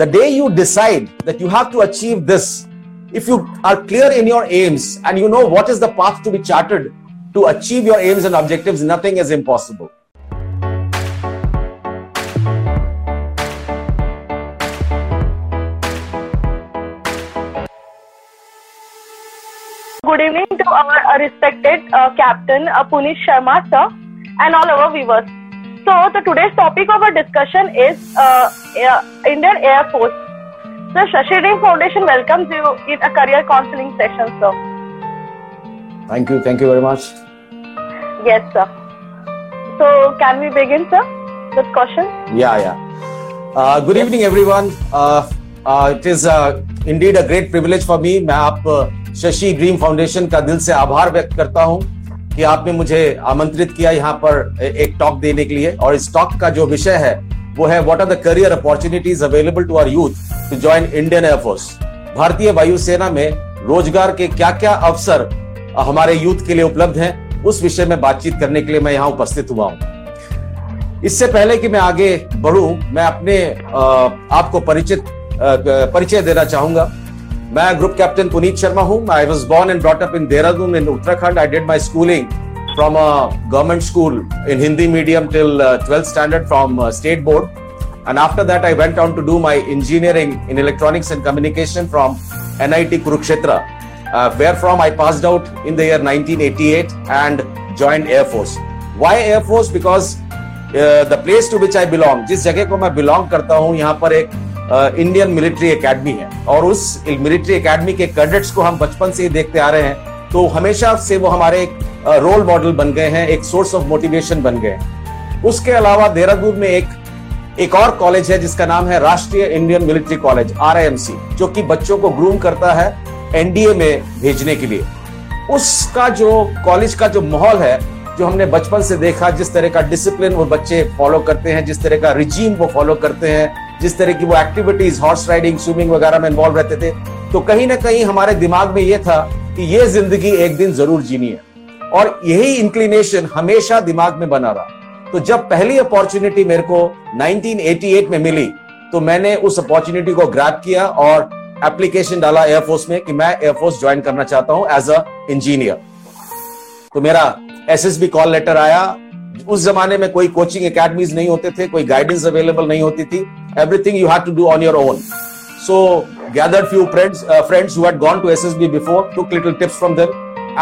the day you decide that you have to achieve this, if you are clear in your aims and you know what is the path to be charted to achieve your aims and objectives, nothing is impossible. Good evening to our respected Captain Puneet Sharma sir and all our viewers. So the today's topic of our discussion is Indian Air Force. So Shashi Dream Foundation welcomes you in a career counseling session, sir. Thank you very much. Yes, sir. So can we begin, sir, with questions? Yeah. Good evening, everyone. It is indeed a great privilege for me. मैं आप Shashi dream foundation का दिल से आभार व्यक्त करता हूँ कि आपने मुझे आमंत्रित किया यहाँ पर एक टॉक देने के लिए, और इस टॉक का जो विषय है वो है what are the career opportunities available to our youth to join Indian air force. भारतीय वायुसेना में रोजगार के क्या क्या अवसर हमारे यूथ के लिए उपलब्ध हैं, उस विषय में बातचीत करने के लिए मैं यहाँ उपस्थित हुआ हूँ। इससे पहले कि मैं आगे बढ़ूं, मैं अपने आपको परिचय देना चाहूंगा। मैं ग्रुप कैप्टन पुनीत शर्मा हूँ। I was born and brought up in Dehradun in Uttarakhand. I did my schooling from a government school in Hindi medium till 12th standard from state board, and after that I went on to do my engineering in electronics and communication from NIT Kurukshetra, where from I passed out in the year 1988 and joined Air Force. Why Air Force? Because the place to which I belong, जिस जगह को मैं belong करता हूँ, यहाँ पर एक Indian military academy है, और उस मिलिट्री एकेडमी के कैडेट्स को हम बचपन से ही देखते आ रहे हैं, तो हमेशा से वो हमारे एक रोल मॉडल बन गए हैं, एक सोर्स ऑफ मोटिवेशन बन गए हैं। उसके अलावा देहरादून में एक और कॉलेज है जिसका नाम है Rashtriya Indian Military college RIMC, जो कि बच्चों को ग्रूम करता है NDA में भेजने के लिए। उसका जो कॉलेज का जो माहौल है, जो हमने बचपन से देखा, जिस तरह का डिसिप्लिन वो बच्चे फॉलो करते हैं, जिस तरह का रिजीम वो फॉलो करते हैं, जिस तरह की वो एक्टिविटीज हॉर्स राइडिंग स्विमिंग वगैरह में इन्वॉल्व रहते थे, तो कहीं ना कहीं हमारे दिमाग में ये था कि ये जिंदगी एक दिन जरूर जीनी है, और यही इंक्लिनेशन हमेशा दिमाग में बना रहा। तो जब पहली अपॉर्चुनिटी मेरे को 1988 में मिली, तो मैंने उस अपॉर्चुनिटी को ग्रैब किया और एप्लीकेशन डाला एयरफोर्स में कि मैं एयरफोर्स ज्वाइन करना चाहता हूं एज अ इंजीनियर। तो मेरा SSB कॉल लेटर आया। उस जमाने में कोई कोचिंग एकेडमीज नहीं होते थे, कोई गाइडेंस अवेलेबल नहीं होती थी। Everything you had to do on your own. So gathered few friends who had gone to SSB before, took little tips from them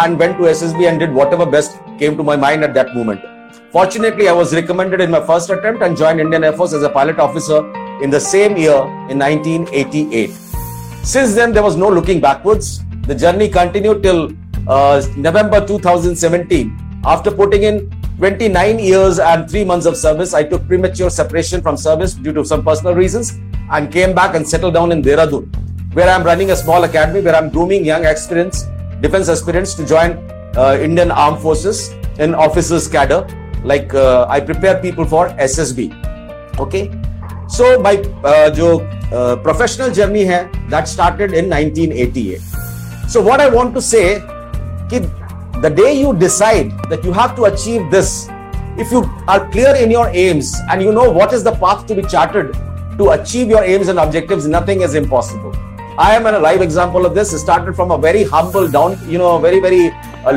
and went to SSB and did whatever best came to my mind at that moment. Fortunately, I was recommended in my first attempt and joined Indian Air Force as a pilot officer in the same year in 1988. Since then, there was no looking backwards. The journey continued till November 2017. After putting in 29 years and 3 months of service, I took premature separation from service due to some personal reasons and came back and settled down in Dehradun, where I am running a small academy where I am grooming young experienced defense aspirants to join Indian Armed Forces in officers cadre. Like I prepare people for SSB. Okay, so my professional journey hai, that started in 1988. So what I want to say ki the day you decide that you have to achieve this, if you are clear in your aims and you know what is the path to be charted to achieve your aims and objectives, nothing is impossible. I am a live example of this. I started from a very humble very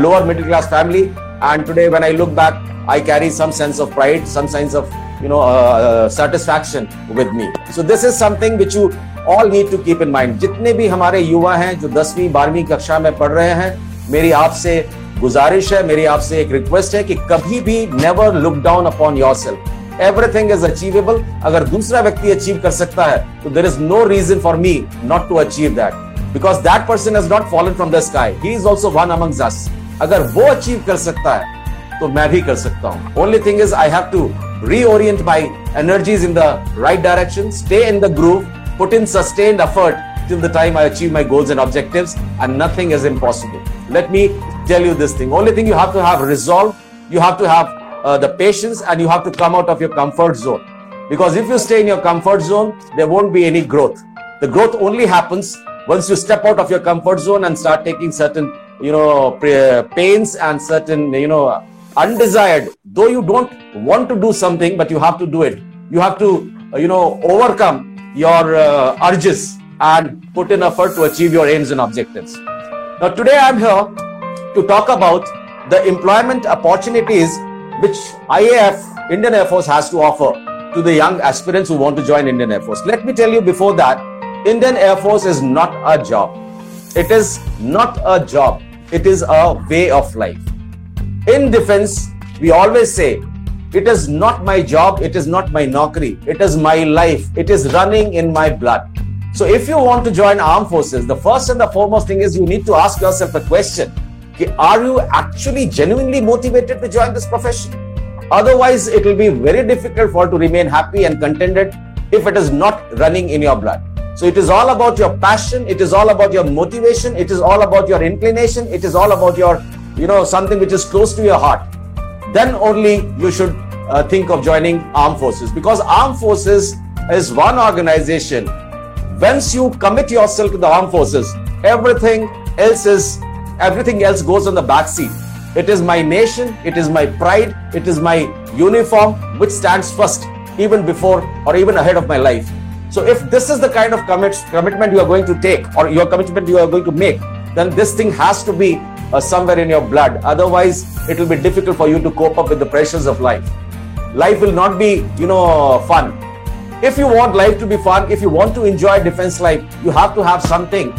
lower middle class family, and today when I look back, I carry some sense of pride, some sense of satisfaction with me. So this is something which you all need to keep in mind. जितने भी हमारे युवा हैं जो 10वीं 12वीं कक्षा में पढ़ रहे हैं, मेरी आपसे गुजारिश है, मेरी आपसे एक रिक्वेस्ट है कि कभी भी never look down upon yourself. Everything is achievable. अगर दूसरा व्यक्ति अचीव कर सकता है, तो there is no reason for me not to achieve that, because that person has not fallen from the sky, he is also one amongst us. अगर वो achieve कर सकता है, तो मैं भी कर सकता हूँ। Only thing is I have to reorient my energies in the right direction, stay in the groove, put in sustained effort till the time I achieve my goals and objectives, and nothing is impossible. Let me tell you this thing. Only thing you have to have resolve, you have to have the patience, and you have to come out of your comfort zone. Because if you stay in your comfort zone, there won't be any growth. The growth only happens once you step out of your comfort zone and start taking certain, pains and certain, undesired. Though you don't want to do something, but you have to do it. You have to, overcome your urges and put in effort to achieve your aims and objectives. Now today I'm here to talk about the employment opportunities which IAF, Indian Air Force, has to offer to the young aspirants who want to join Indian Air Force. Let me tell you before that, Indian Air Force is not a job. It is not a job. It is a way of life. In defense, we always say, it is not my job, it is not my naukri, it is my life, it is running in my blood. So if you want to join armed forces, the first and the foremost thing is you need to ask yourself a question. Are you actually genuinely motivated to join this profession? Otherwise, it will be very difficult for you to remain happy and contented if it is not running in your blood. So it is all about your passion, it is all about your motivation, it is all about your inclination, it is all about your, something which is close to your heart. Then only you should think of joining armed forces, because armed forces is one organization. Once you commit yourself to the armed forces, everything else goes on the back seat. It is my nation, it is my pride, it is my uniform which stands first, even before or even ahead of my life. So if this is the kind of commitment you are going to take, or your commitment you are going to make, then this thing has to be somewhere in your blood. Otherwise, it will be difficult for you to cope up with the pressures of life. Life will not be, fun. If you want life to be fun, if you want to enjoy defense life, you have to have something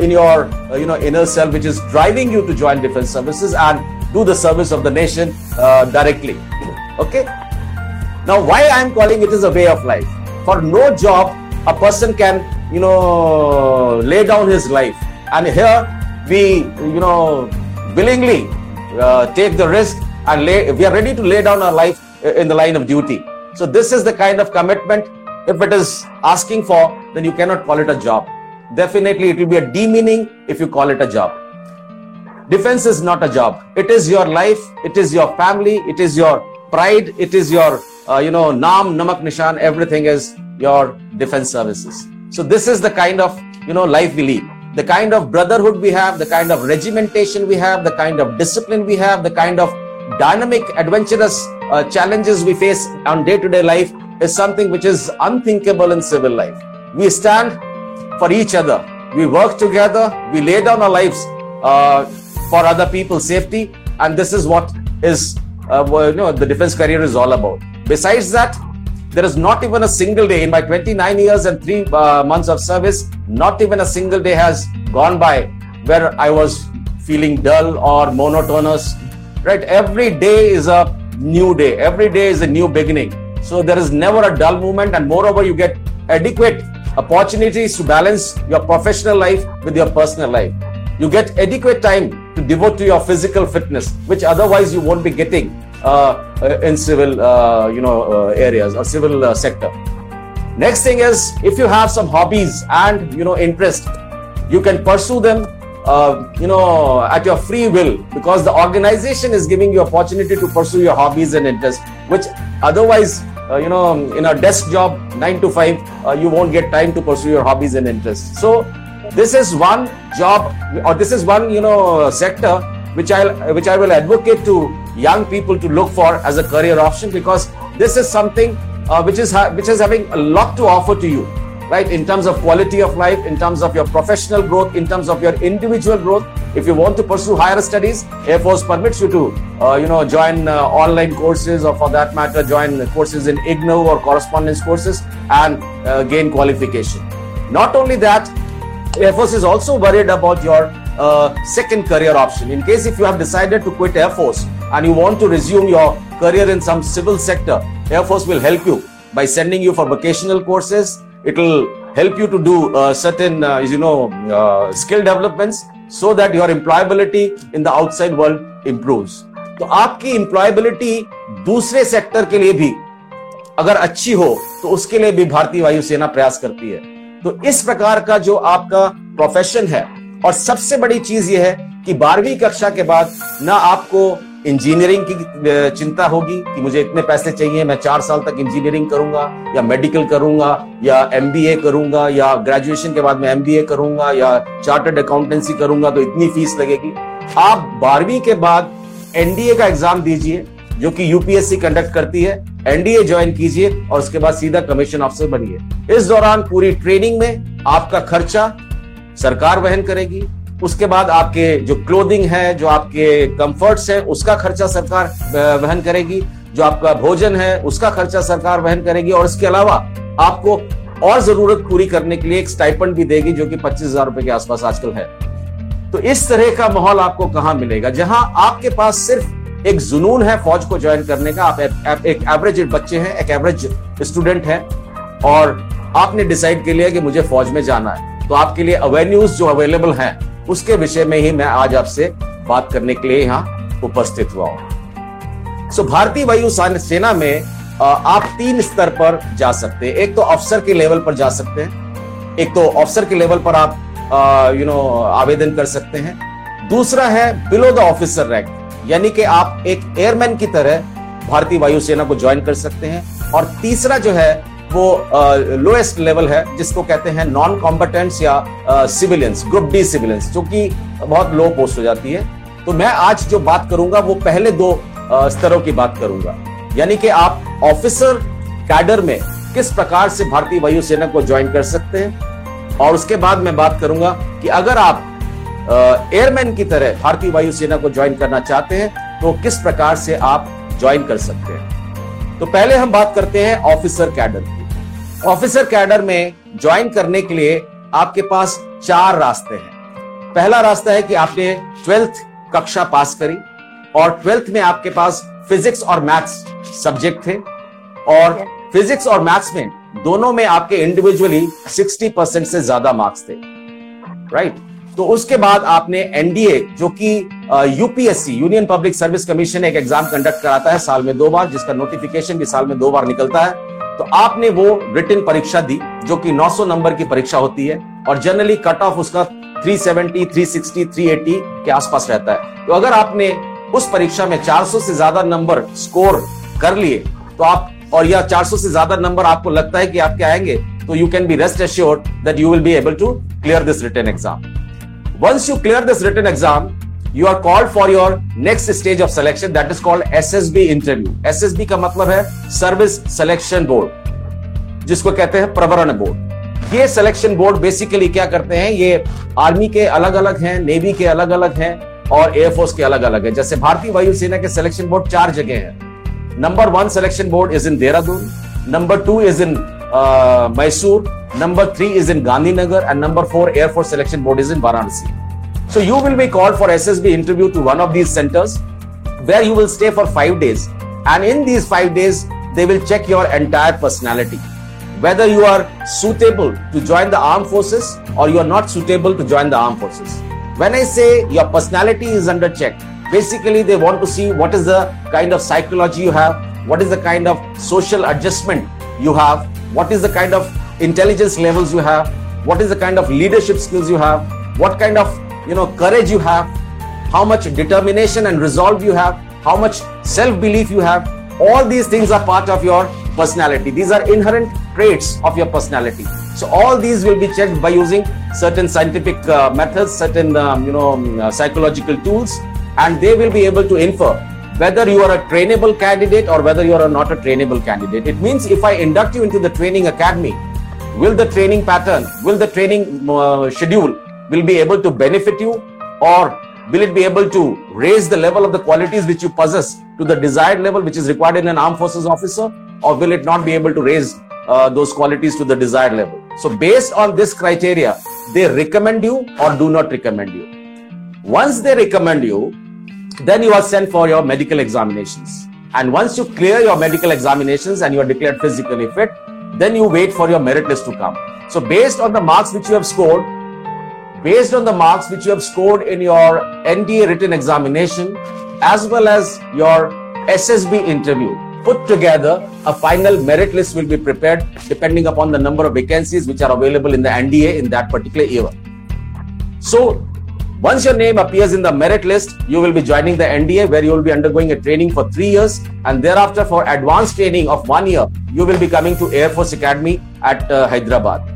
in your inner self which is driving you to join defense services and do the service of the nation directly. Okay. Now, why I am calling it is a way of life. For no job, a person can lay down his life. And here we willingly take the risk and we are ready to lay down our life in the line of duty. So this is the kind of commitment. If it is asking for, then you cannot call it a job. Definitely it will be a demeaning if you call it a job. Defense is not a job. It is your life, it is your family, it is your pride, it is your naam, namak, nishan, everything is your defense services. So this is the kind of life we lead. The kind of brotherhood we have, the kind of regimentation we have, the kind of discipline we have, the kind of dynamic, adventurous challenges we face on day-to-day life is something which is unthinkable in civil life. We stand for each other. We work together. We lay down our lives for other people's safety. And this is what is the defense career is all about. Besides that, there is not even a single day in my 29 years and 3 months of service, not even a single day has gone by where I was feeling dull or monotonous, right? Every day is a new day. Every day is a new beginning. So there is never a dull moment, and moreover, you get adequate opportunities to balance your professional life with your personal life. You get adequate time to devote to your physical fitness, which otherwise you won't be getting in civil areas or civil sector. Next thing is, if you have some hobbies and interest, you can pursue them at your free will, because the organization is giving you opportunity to pursue your hobbies and interests, which otherwise in a desk job 9 to 5 you won't get time to pursue your hobbies and interests. So this is one job, or this is one sector which I will advocate to young people to look for as a career option, because this is something which is having a lot to offer to you, right? In terms of quality of life, in terms of your professional growth, in terms of your individual growth. If you want to pursue higher studies, Air Force permits you to join online courses, or for that matter join courses in IGNOU or correspondence courses and gain qualification. Not only that, Air Force is also worried about your second career option. In case if you have decided to quit Air Force and you want to resume your career in some civil sector, Air Force will help you by sending you for vocational courses. It will help you to do certain skill developments so that your employability in the outside world improves. तो आपकी employability दूसरे sector के लिए भी अगर अच्छी हो तो उसके लिए भी भारतीय वायुसेना प्रयास करती है। तो इस प्रकार का जो आपका प्रोफेशन है, और सबसे बड़ी चीज यह है कि 12वीं कक्षा के बाद ना आपको इंजीनियरिंग की चिंता होगी कि मुझे इतने पैसे चाहिए, मैं 4 साल तक इंजीनियरिंग करूंगा या मेडिकल करूंगा या MBA करूंगा या ग्रेजुएशन के बाद मैं MBA करूंगा या चार्टर्ड अकाउंटेंसी करूंगा तो इतनी फीस लगेगी। आप 12वीं के बाद NDA का एग्जाम दीजिए, जो कि यूपीएससी कंडक्ट करती है। एनडीए ज्वाइन कीजिए और उसके बाद सीधा कमीशन ऑफिसर बनिए। इस दौरान पूरी ट्रेनिंग में आपका खर्चा सरकार वहन करेगी, उसके बाद आपके जो क्लोथिंग है, जो आपके कंफर्ट्स है, उसका खर्चा सरकार वहन करेगी, जो आपका भोजन है उसका खर्चा सरकार वहन करेगी, और इसके अलावा आपको और जरूरत पूरी करने के लिए एक स्टाइपेंड भी देगी जो कि 25,000 रुपए के आसपास आजकल है। तो इस तरह का माहौल आपको कहां मिलेगा, जहां आपके पास सिर्फ एक जुनून है फौज को ज्वाइन करने का। आप एक एवरेज बच्चे हैं, एक एवरेज स्टूडेंट हैं और आपने डिसाइड कर लिया कि मुझे फौज में जाना है, तो आपके लिए एवेन्यूज जो अवेलेबल हैं उसके विषय में ही मैं आज आपसे बात करने के लिए यहाँ उपस्थित हुआ हूं। सो भारतीय वायु सेना में आप तीन स्तर पर जा सकते हैं। एक तो अफसर के लेवल पर जा सकते हैं, एक तो अफसर के लेवल पर आप आवेदन कर सकते हैं। दूसरा है बिलो द ऑफिसर रैंक, यानी कि आप एक एयरमैन की तरह भारतीय वायुसेना को ज्वाइन कर सकते हैं। और तीसरा जो है वो लोएस्ट लेवल है जिसको कहते हैं नॉन कॉम्बटेंट्स या सिविलियंस, ग्रुप डी सिविलियंस, जो कि बहुत लो पोस्ट हो जाती है। तो मैं आज जो बात करूंगा वो पहले दो स्तरों की बात करूंगा, यानी कि आप ऑफिसर कैडर में किस प्रकार से भारतीय वायुसेना को ज्वाइन कर सकते हैं, और उसके बाद मैं बात करूंगा कि अगर आप एयरमैन की तरह भारतीय वायुसेना को ज्वाइन करना चाहते हैं तो किस प्रकार से आप ज्वाइन कर सकते हैं। तो पहले हम बात करते हैं ऑफिसर कैडर की। ऑफिसर कैडर में ज्वाइन करने के लिए आपके पास चार रास्ते हैं। पहला रास्ता है कि आपने 12th कक्षा पास करी और 12th में आपके पास फिजिक्स और मैथ्स सब्जेक्ट थे, और फिजिक्स और मैथ्स में दोनों में आपके इंडिविजुअली 60% से ज्यादा मार्क्स थे, राइट? तो उसके बाद आपने एनडीए, जो कि UPSC union public service commission एक एग्जाम कंडक्ट कराता है साल में 2 बार, जिसका नोटिफिकेशन भी साल में 2 बार निकलता है, तो आपने वो रिटन परीक्षा दी जो कि 900 नंबर की परीक्षा होती है और जनरली कट ऑफ उसका 370, 360, 380 के आसपास रहता है। तो अगर आपने उस परीक्षा में 400 से ज्यादा नंबर स्कोर कर लिए तो आप, और या 400 से ज्यादा नंबर आपको लगता है कि आपके आएंगे, तो you can be rest assured that you will be able to clear this written exam. Once you clear this written exam, you are called for your next stage of selection, that is called SSB interview. SSB का मतलब है service selection board, जिसको कहते हैं प्रवरण board. ये selection board basically क्या करते हैं, ये आर्मी के अलग अलग हैं, नेवी के अलग अलग हैं और एयरफोर्स के अलग अलग है। जैसे भारतीय वायुसेना के सिलेक्शन बोर्ड 4 जगह है। Number 1 selection board is in Dehradun, number 2 is in Mysore, number 3 is in Gandhinagar and number 4 air force selection board is in Varanasi. So you will be called for SSB interview to one of these centres where you will stay for 5 days and in these 5 days they will check your entire personality, whether you are suitable to join the armed forces or you are not suitable to join the armed forces. When I say your personality is under check, basically they want to see what is the kind of psychology you have, what is the kind of social adjustment you have, what is the kind of intelligence levels you have, what is the kind of leadership skills you have, what kind of courage you have, how much determination and resolve you have, how much self-belief you have. All these things are part of your personality. These are inherent traits of your personality. So all these will be checked by using certain scientific methods, certain psychological tools, and they will be able to infer whether you are a trainable candidate or whether you are not a trainable candidate. It means if I induct you into the training academy, will the training pattern, will the training schedule will be able to benefit you, or will it be able to raise the level of the qualities which you possess to the desired level which is required in an armed forces officer, or will it not be able to raise those qualities to the desired level? So based on this criteria, they recommend you or do not recommend you. Once they recommend you, then you are sent for your medical examinations. And once you clear your medical examinations and you are declared physically fit, then you wait for your merit list to come. So based on the marks which you have scored, based on the marks which you have scored in your NDA written examination, as well as your SSB interview, put together, a final merit list will be prepared depending upon the number of vacancies which are available in the NDA in that particular year. So, once your name appears in the merit list, you will be joining the NDA where you will be undergoing a training for 3 years, and thereafter for advanced training of 1 year, you will be coming to Air Force Academy at Hyderabad,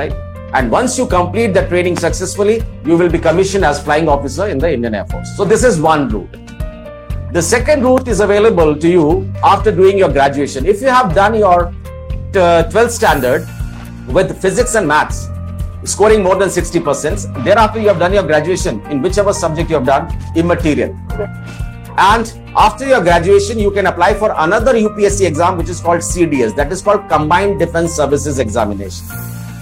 right? And once you complete the training successfully, you will be commissioned as flying officer in the Indian Air Force. So, this is one route. The second route is available to you after doing your graduation. If you have done your 12th standard with physics and maths, scoring more than 60%, thereafter you have done your graduation in whichever subject you have done, immaterial. And after your graduation, you can apply for another UPSC exam, which is called CDS. That is called Combined Defense Services Examination,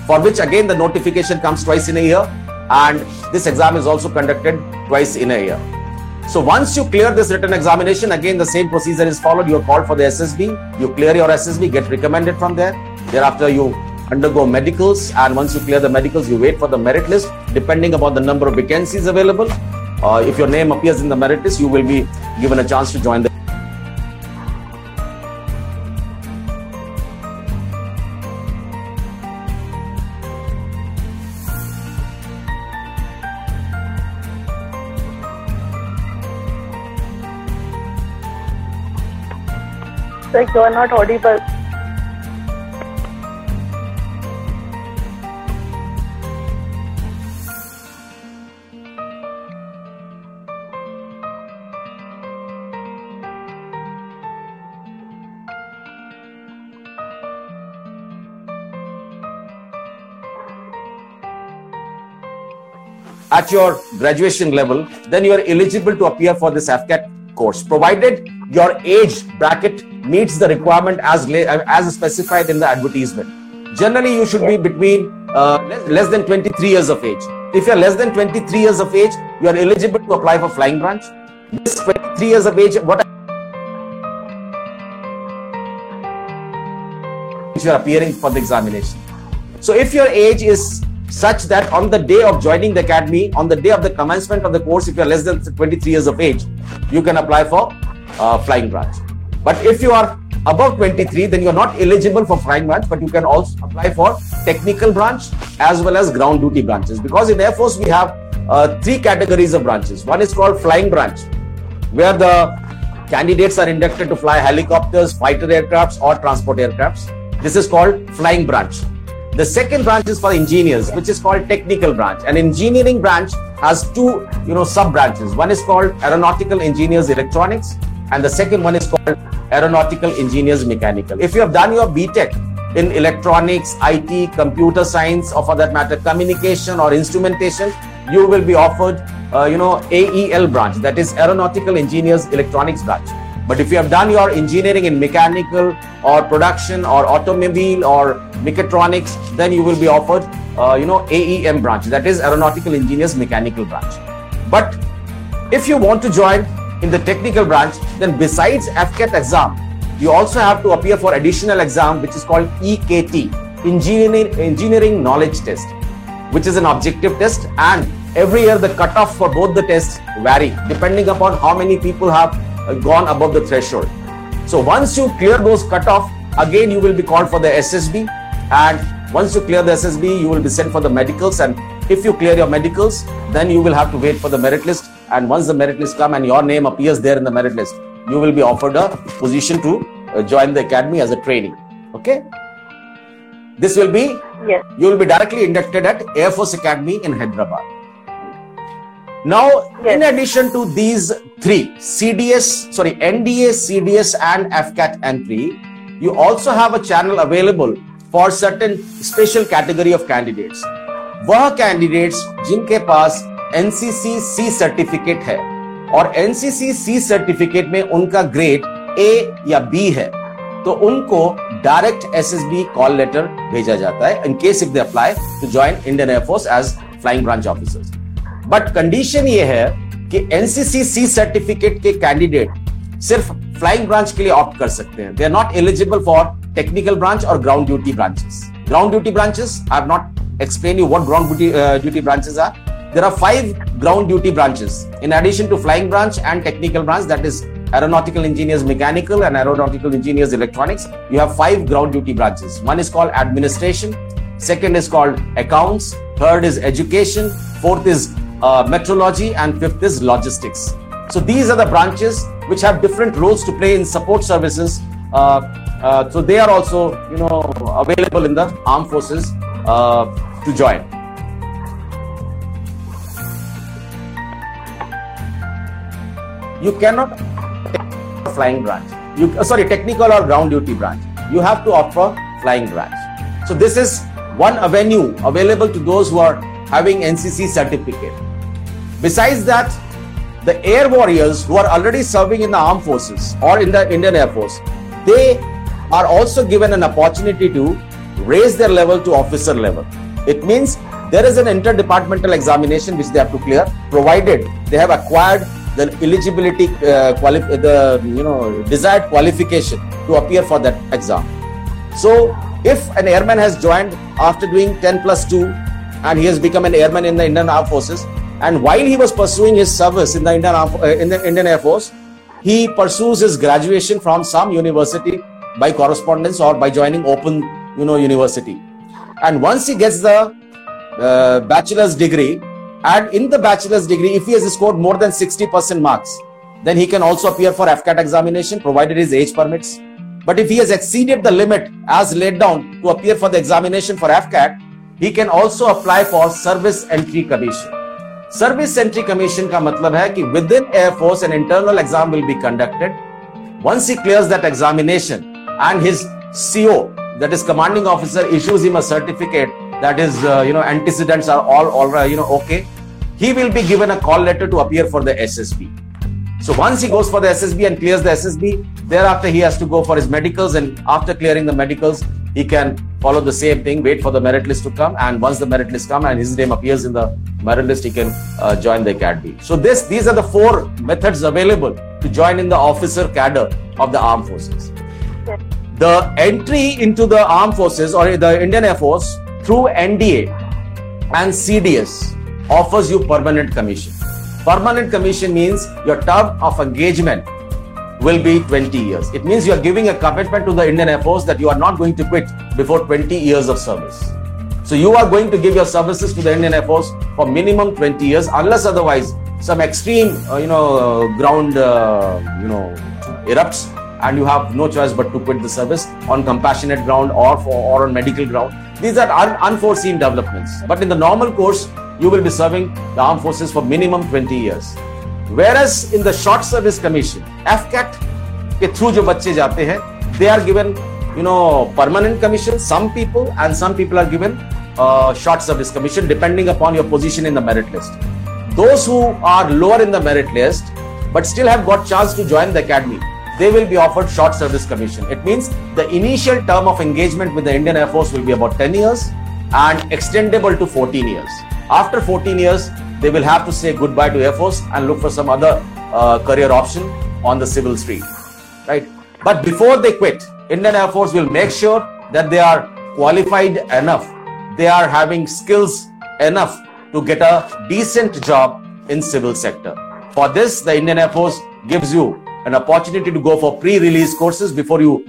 for which again the notification comes twice in a year, and this exam is also conducted twice in a year. So once you clear this written examination, again the same procedure is followed. You are called for the SSB, you clear your SSB, get recommended from there. Thereafter you undergo medicals, and once you clear the medicals, you wait for the merit list, depending upon the number of vacancies available. If your name appears in the merit list, you will be given a chance to join the like you are not audible. At your graduation level, then you are eligible to appear for this AFCAT course, provided your age bracket meets the requirement as specified in the advertisement. Generally, you should be between less than 23 years of age. If you are less than 23 years of age, you are eligible to apply for flying branch. This 23 years of age, what you are appearing for the examination. So if your age is such that on the day of joining the academy, on the day of the commencement of the course, if you are less than 23 years of age, you can apply for flying branch. But if you are above 23, then you are not eligible for flying branch, but you can also apply for technical branch as well as ground duty branches. Because in Air Force, we have three categories of branches. One is called flying branch, where the candidates are inducted to fly helicopters, fighter aircrafts or transport aircrafts. This is called flying branch. The second branch is for engineers, which is called technical branch. An engineering branch has two, sub-branches. One is called aeronautical engineers electronics, and the second one is called aeronautical engineers mechanical. If you have done your BTech in electronics, IT, computer science, or for that matter, communication or instrumentation, you will be offered, AEL branch, that is aeronautical engineers electronics branch. But if you have done your engineering in mechanical or production or automobile or mechatronics, then you will be offered, AEM branch, that is aeronautical engineers mechanical branch. But if you want to join in the technical branch, then besides AFCAT exam, you also have to appear for additional exam, which is called EKT, Engineering Knowledge Test, which is an objective test, and every year the cutoff for both the tests vary depending upon how many people have gone above the threshold. So once you clear those cutoff, again you will be called for the SSB, and once you clear the SSB, you will be sent for the medicals, and if you clear your medicals, then you will have to wait for the merit list, and once the merit list comes and your name appears there in the merit list, you will be offered a position to join the academy as a trainee. Okay? This will be, yes. You will be directly inducted at Air Force Academy in Hyderabad. Now, yes. In addition to these three, NDA, CDS and AFCAT entry, you also have a channel available for certain special category of candidates. वह candidates जिनके पास NCC-C certificate है और NCC-C certificate में उनका grade A या B है, तो उनको direct SSB call letter भेजा जाता है in case if they apply to join Indian Air Force as flying branch officers. But condition ये है कि NCC-C सर्टिफिकेट के कैंडिडेट सिर्फ फ्लाइंग ब्रांच के लिए ऑप्ट कर सकते हैं. They are not eligible for technical branch और ground duty branches. Ground duty branches, I have not explain you what ground duty branches are. There are 5 ground duty branches in addition to flying branch and technical branch, that is aeronautical engineers mechanical and aeronautical engineers electronics. You have 5 ground duty branches. One is called administration, second is called accounts, third is education, fourth is metrology, and fifth is logistics. So these are the branches which have different roles to play in support services. So they are also, available in the armed forces to join. You cannot flying branch. Technical or ground duty branch. You have to opt for flying branch. So this is one avenue available to those who are having NCC certificate. Besides that, the air warriors who are already serving in the armed forces or in the Indian Air Force, they are also given an opportunity to raise their level to officer level. It means there is an interdepartmental examination which they have to clear, provided they have acquired the eligibility, desired qualification to appear for that exam. So if an airman has joined after doing 10+2 and he has become an airman in the Indian Armed Forces, and while he was pursuing his service in the Indian Air Force, he pursues his graduation from some university by correspondence or by joining open university. And once he gets the bachelor's degree, and in the bachelor's degree, if he has scored more than 60% marks, then he can also appear for AFCAT examination, provided his age permits. But if he has exceeded the limit as laid down to appear for the examination for AFCAT, he can also apply for Service Entry Commission. Service Entry Commission का मतलब है कि within Air Force an internal exam will be conducted. Once he clears that examination and his CO, that is commanding officer, issues him a certificate that his antecedents are all okay, he will be given a call letter to appear for the SSB. So once he goes for the SSB and clears the SSB, thereafter he has to go for his medicals, and after clearing the medicals, he can follow the same thing, wait for the merit list to come, and once the merit list comes and his name appears in the merit list, he can join the academy. So these are the four methods available to join in the officer cadre of the armed forces. The entry into the armed forces or the Indian Air Force through NDA and CDS offers you permanent commission. Permanent commission means your term of engagement will be 20 years. It means you are giving a commitment to the Indian Air Force that you are not going to quit before 20 years of service. So you are going to give your services to the Indian Air Force for minimum 20 years, unless otherwise some extreme, ground, erupts and you have no choice but to quit the service on compassionate ground or on medical ground. These are unforeseen developments. But in the normal course, you will be serving the armed forces for minimum 20 years. Whereas in the short service commission, AFCAT के through जो बच्चे जाते हैं, they are given permanent commission, some people, and some people are given short service commission depending upon your position in the merit list. Those who are lower in the merit list but still have got chance to join the academy, they will be offered short service commission. It means the initial term of engagement with the Indian Air Force will be about 10 years and extendable to 14 years. After 14 years, they will have to say goodbye to Air Force and look for some other career option on the civil street, right? But before they quit, Indian Air Force will make sure that they are qualified enough, they are having skills enough to get a decent job in civil sector. For this, the Indian Air Force gives you an opportunity to go for pre-release courses before you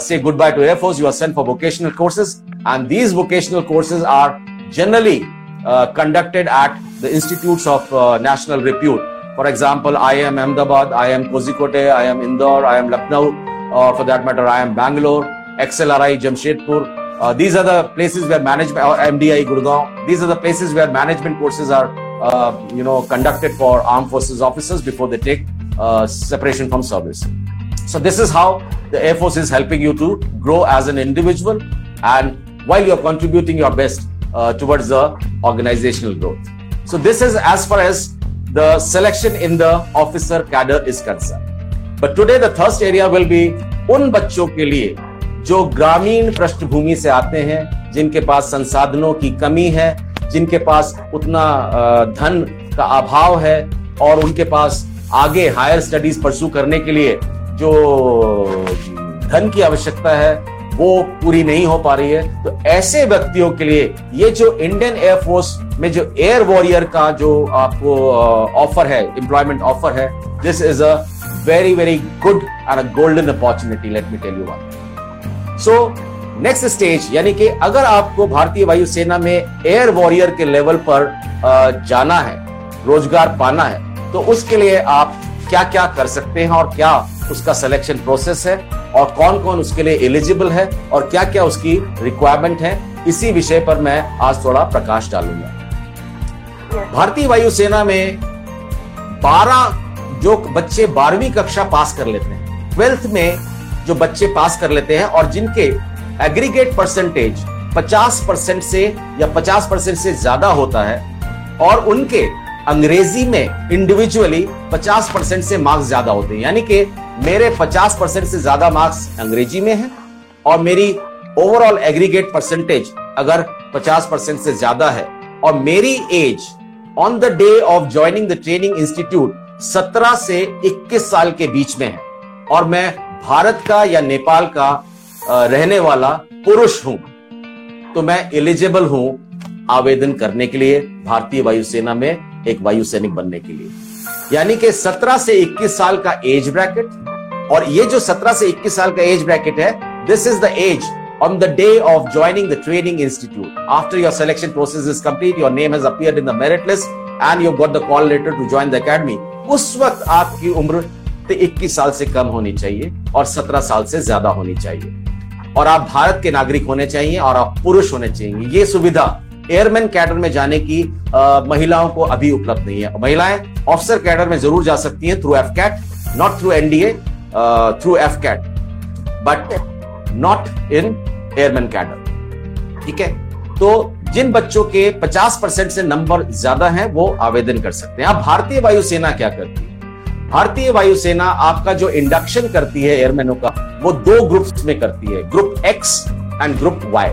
say goodbye to Air Force. You are sent for vocational courses, and these vocational courses are generally conducted at the institutes of national repute. For example, IIM Ahmedabad, IIM Kozhikode, IIM Indore, IIM Lucknow, or for that matter, IIM Bangalore, XLRI Jamshedpur. These are the places where management, or MDI Gurgaon, these are the places where management courses are conducted for armed forces officers before they take separation from service. So this is how the Air Force is helping you to grow as an individual, and while you are contributing your best towards the organizational growth. So this is as far as the selection in the officer cadre is concerned. But today the first area will be उन बच्चों के लिए जो ग्रामीण पृष्ठभूमि से आते हैं, जिनके पास संसाधनों की कमी है, जिनके पास उतना धन का अभाव है और उनके पास आगे हायर स्टडीज परसू करने के लिए जो धन की आवश्यकता है वो पूरी नहीं हो पा रही है. तो ऐसे व्यक्तियों के लिए ये जो इंडियन एयरफोर्स में जो एयर वॉरियर का जो आपको ऑफर है, एम्प्लॉयमेंट ऑफर है, this is a very very good and a golden opportunity, let me tell you one. So next stage, यानी कि अगर आपको भारतीय वायुसेना में एयर वॉरियर के लेवल पर जाना है, रोजगार पाना है, तो उसके लिए आप क्या क्या कर सकते हैं और क्या उसका सिलेक्शन प्रोसेस है और कौन कौन उसके लिए एलिजिबल है और क्या क्या उसकी रिक्वायरमेंट है, इसी विषय पर मैं आज थोड़ा प्रकाश डालूंगा. भारतीय वायुसेना में 12 जो बच्चे 12वीं कक्षा पास कर लेते हैं, ट्वेल्थ में जो बच्चे पास कर लेते हैं और जिनके एग्रीगेट परसेंटेज 50% से या 50% से ज्यादा होता है और उनके अंग्रेजी में इंडिविजुअली 50% से मार्क्स ज्यादा होते हैं, यानी कि मेरे 50% से ज्यादा मार्क्स अंग्रेजी में है और मेरी ओवरऑल एग्रीगेट परसेंटेज अगर 50% से ज्यादा है और मेरी age on the day of joining the training institute 17 से 21 साल के बीच में है और मैं भारत का या नेपाल का रहने वाला पुरुष हूं, तो मैं एलिजिबल हूं आवेदन करने के लिए भारतीय वायुसेना में एक वायु सैनिक बनने के लिए। यानी कि 17 से 21 साल का एज ब्रैकेट, और ये जो 17 से 21 साल का एज ब्रैकेट है, this is the age on the day of joining the training institute. After your selection process is complete, your name has appeared in the merit list and you've got the call letter to join the academy. उस वक्त आपकी उम्र 21 साल से कम होनी चाहिए और 17 साल से ज्यादा होनी चाहिए और आप भारत के नागरिक होने चाहिए और आप पुरुष होने चाहिए। ये सुविधा एयरमैन कैडर में जाने की महिलाओं को अभी उपलब्ध नहीं है। महिलाएं ऑफिसर कैडर में जरूर जा सकती हैं through AFCAT, not through NDA, through AFCAT, but not in airman cadre. ठीक है, तो जिन बच्चों के 50% से नंबर ज्यादा हैं वो आवेदन कर सकते हैं। अब भारतीय वायुसेना क्या करती है? भारतीय वायुसेना आपका जो इंडक्शन करती है एयरमैनों का, वो दो ग्रुप्स में करती है, group X and group Y.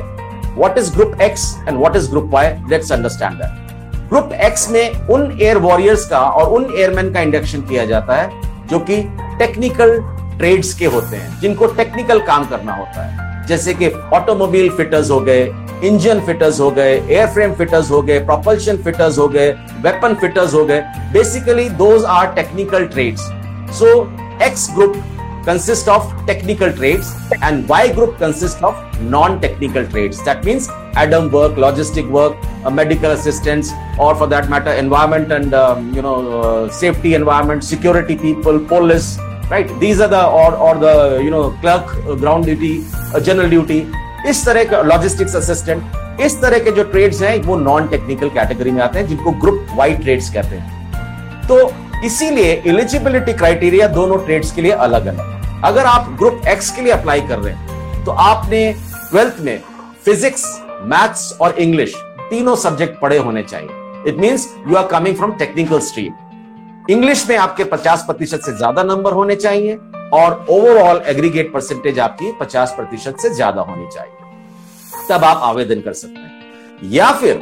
What is group X and what is group Y, let's understand that. Group X में उन एयर वॉरियर्स का और उन एयरमैन का इंडक्शन किया जाता है जो कि टेक्निकल ट्रेड्स के होते हैं, जिनको टेक्निकल काम करना होता है, जैसे कि ऑटोमोबाइल फिटर्स हो गए, इंजन फिटर्स हो गए, एयरफ्रेम फिटर्स हो गए, प्रोपल्शन फिटर्स हो गए, वेपन फिटर्स हो गए। Basically those are technical trades. So X group consist of technical trades and Y group consist of non technical trades. That means Adam work, logistic work, medical assistance, और for that matter environment and safety, environment, security people, police, right? These are the or the clerk, ground duty, general duty, इस तरह के logistics assistant, इस तरह के जो trades हैं वो non technical category में आते हैं, जिनको group wide trades कहते हैं। तो इसीलिए eligibility criteria दोनों trades के लिए अलग अलग। अगर आप group X के लिए apply कर रहे हैं तो आपने 12th में physics, maths और English तीनों subject पढ़े होने चाहिए। It means you are coming from technical stream. English में आपके 50% से ज्यादा नंबर होने चाहिए और ओवरऑल एग्रीगेट परसेंटेज आपकी 50% से ज्यादा होनी चाहिए, तब आप आवेदन कर सकते हैं। या फिर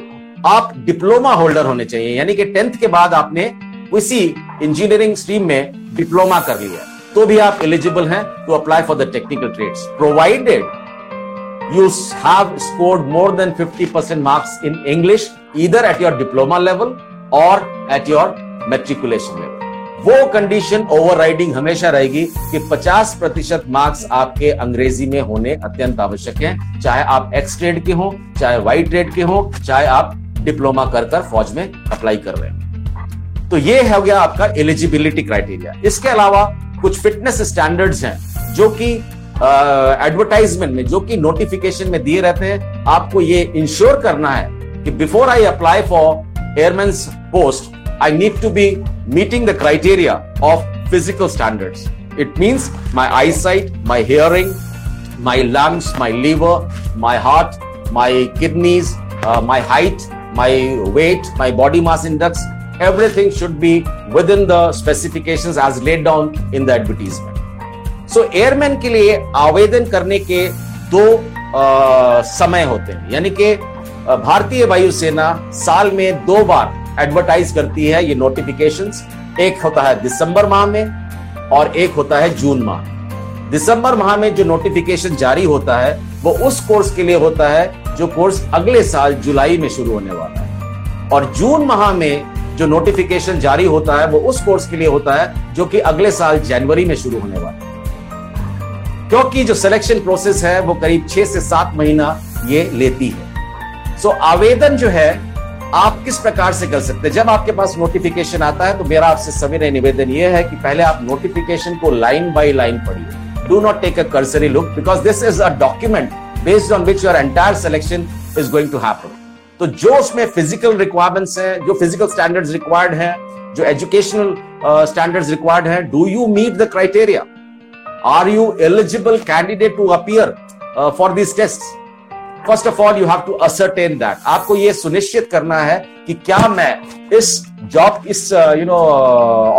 आप डिप्लोमा होल्डर होने चाहिए, यानी कि 10th के बाद आपने उसी इंजीनियरिंग स्ट्रीम में डिप्लोमा कर लिया, तो भी आप एलिजिबल हैं to apply for the technical trades, provided you have scored more than 50% marks in English, either at your diploma level or at your matriculation level. वो कंडीशन ओवरराइडिंग हमेशा रहेगी कि 50% मार्क्स आपके अंग्रेजी में होने अत्यंत आवश्यक हैं, चाहे आप एक्स ट्रेड के हों, चाहे वाई ट्रेड के हों, चाहे आप डिप्लोमा कर फौज में अप्लाई कर रहे हैं। तो ये हो गया आपका एलिजिबिलिटी क्राइटेरिया। इसके अलावा कुछ फिटनेस स्टैंडर्ड्स हैं जो कि एडवर्टाइजमेंट में, जो कि नोटिफिकेशन में दिए रहते हैं। आपको ये इंश्योर करना है कि before I apply for airman post, I need to be meeting the criteria of physical standards. It means my eyesight, my hearing, my lungs, my liver, my heart, my kidneys, my height, my weight, my body mass index, everything should be within the specifications as laid down in the advertisement. So airmen के लिए आवेदन करने के दो समय होते हैं, यानी कि भारतीय वायुसेना साल में दो बार एडवर्टाइज करती है ये नोटिफिकेशंस। एक होता है दिसंबर माह में और एक होता है जून माह। दिसंबर माह में जो नोटिफिकेशन जारी होता है वो उस कोर्स के लिए होता है जो कोर्स अगले साल जुलाई में शुरू होने वाला है, और जून माह में जो नोटिफिकेशन जारी होता है वो उस कोर्स के लिए होता है जो कि अगले साल जनवरी में शुरू होने वाला है। क्योंकि जो सिलेक्शन प्रोसेस है वो करीब 6 से 7 महीना ये लेती है। सो आवेदन जो है आप किस प्रकार से कर सकते हैं? जब आपके पास नोटिफिकेशन आता है तो मेरा आपसे सविनय निवेदन यह है कि पहले आप नोटिफिकेशन को लाइन बाय लाइन पढ़िए। Do not take a cursory look, because this is a document based on which your entire selection is going to happen. तो जो उसमें फिजिकल रिक्वायरमेंट्स हैं, जो फिजिकल स्टैंडर्ड्स रिक्वायर्ड हैं, जो एजुकेशनल स्टैंडर्ड्स रिक्वायर्ड हैं, do you meet the criteria? Are you eligible candidate to appear for these tests? First of all, you have to ascertain that. आपको ये सुनिश्चित करना है कि क्या मैं इस जॉब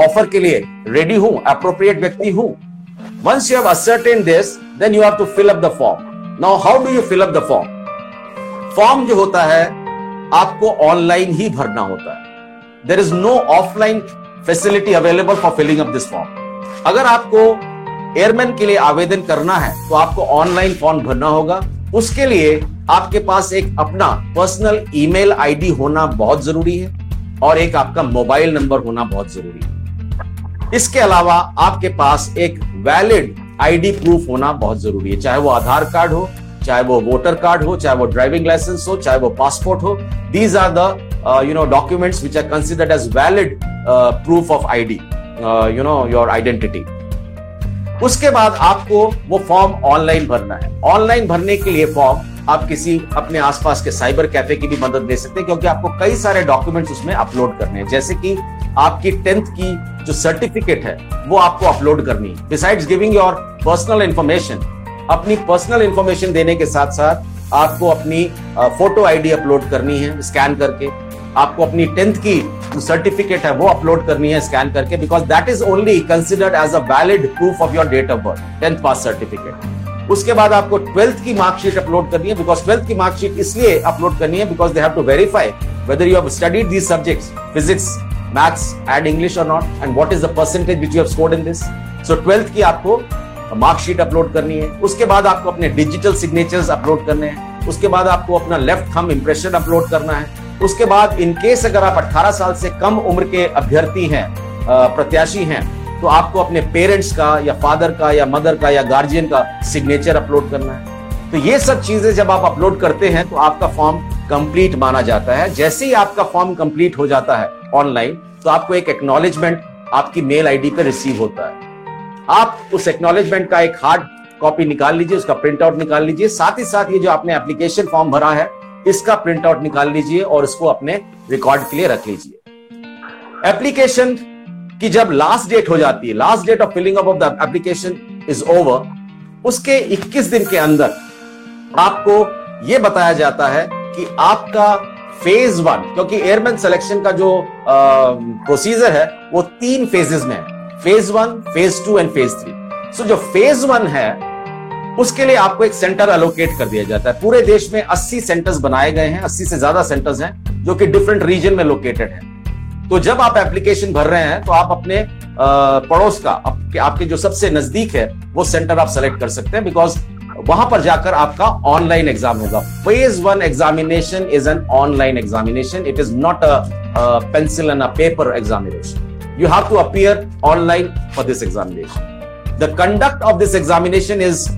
ऑफर के लिए रेडी हूँ, appropriate व्यक्ति हूँ. Once you have ascertained this, then you have to fill up the form. Now, how do you fill up the form? Form जो होता है आपको ऑनलाइन ही भरना होता है. There is no offline facility available for filling up this form. अगर आपको airman के लिए आवेदन करना है तो आपको ऑनलाइन फॉर्म भरना होगा. उसके लिए आपके पास एक अपना पर्सनल ईमेल आईडी होना बहुत जरूरी है और एक आपका मोबाइल नंबर होना बहुत जरूरी है. इसके अलावा आपके पास एक वैलिड आईडी प्रूफ होना बहुत जरूरी है, चाहे वो आधार कार्ड हो, चाहे वो वोटर कार्ड हो, चाहे वो ड्राइविंग लाइसेंस हो, चाहे वो पासपोर्ट हो. These are the documents which are considered as valid proof of ID, your identity. उसके बाद आपको वो फॉर्म ऑनलाइन भरना है. ऑनलाइन भरने के लिए फॉर्म आप किसी अपने आसपास के साइबर कैफे की भी मदद ले सकते हैं, क्योंकि आपको कई सारे डॉक्यूमेंट्स उसमें अपलोड करने हैं, जैसे कि आपकी 10th की जो सर्टिफिकेट है वो आपको अपलोड करनी है. Besides giving your personal information, अपनी पर्सनल इंफॉर्मेशन देने के साथ साथ आपको अपनी फोटो आईडी अपलोड करनी है स्कैन करके. आपको अपनी 10th की जो सर्टिफिकेट है वो अपलोड करनी है स्कैन करके, because that is only considered as a valid proof of your date of birth, 10th pass certificate. उसके बाद आपको 12th की मार्कशीट अपलोड करनी है, बिकॉज 12th की मार्कशीट इसलिए अपलोड करनी है because they have to verify whether you have studied these subjects physics, maths and English और not, and what is the percentage which you have scored in this. So 12th की आपको marksheet upload करनी है. उसके बाद आपको अपने digital signatures upload करने हैं. उसके बाद आपको अपना लेफ्ट थंब इंप्रेशन अपलोड करना है. उसके बाद इनकेस अगर आप 18 साल से कम उम्र के अभ्यर्थी हैं, प्रत्याशी हैं, तो आपको अपने पेरेंट्स का या फादर का या मदर का या गार्जियन का सिग्नेचर अपलोड करना है. तो ये सब चीजें जब आप अपलोड करते हैं तो आपका फॉर्म कंप्लीट माना जाता है. जैसे ही आपका फॉर्म कंप्लीट हो जाता है ऑनलाइन, तो आपको एक एक्नॉलेजमेंट आपकी मेल आईडी पे रिसीव होता है. आप उस एक्नॉलेजमेंट का एक हार्ड कॉपी निकाल लीजिए, उसका प्रिंट आउट निकाल लीजिए, साथ ही साथ ये जो आपने एप्लीकेशन फॉर्म भरा है इसका प्रिंट आउट निकाल लीजिए और इसको अपने रिकॉर्ड के लिए रख लीजिए. एप्लीकेशन की जब लास्ट डेट हो जाती है, last date of filling up of the application is over, उसके 21 दिन के अंदर आपको यह बताया जाता है कि आपका फेज वन, क्योंकि एयरमैन सिलेक्शन का जो प्रोसीजर है वो 3 फेजेस में है, phase 1, phase 2 and phase 3. So जो फेज 1 है उसके लिए आपको एक सेंटर अलोकेट कर दिया जाता है. पूरे देश में 80 सेंटर्स बनाए गए हैं, 80 से ज्यादा सेंटर्स हैं जो कि डिफरेंट रीजन में लोकेटेड हैं. तो जब आप एप्लीकेशन भर रहे हैं तो आप अपने पड़ोस का, आपके जो सबसे नजदीक है वो सेंटर आप सेलेक्ट कर सकते हैं, बिकॉज वहां पर जाकर आपका ऑनलाइन एग्जाम होगा. Phase 1 examination is an online examination, it is not a pencil and a paper examination. You have to appear online for this examination. The conduct of this examination is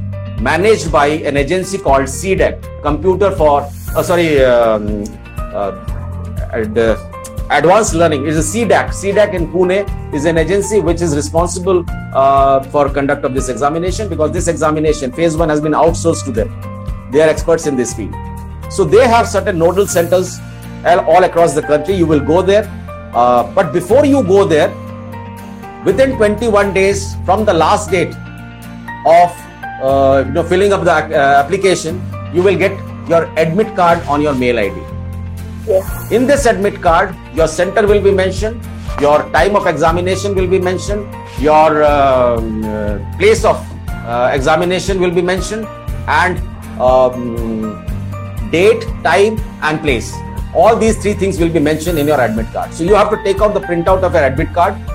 managed by an agency called CDAC, Advanced Learning. It is a CDAC. CDAC in Pune is an agency which is responsible for conduct of this examination, because this examination, phase 1, has been outsourced to them. They are experts in this field. So they have certain nodal centers all across the country. You will go there. But before you go there, within 21 days from the last date of filling up the application, you will get your admit card on your mail ID. Yes. In this admit card, your center will be mentioned, your time of examination will be mentioned, your place of examination will be mentioned, and date, time and place. All these 3 things will be mentioned in your admit card. So you have to take out the printout of your admit card.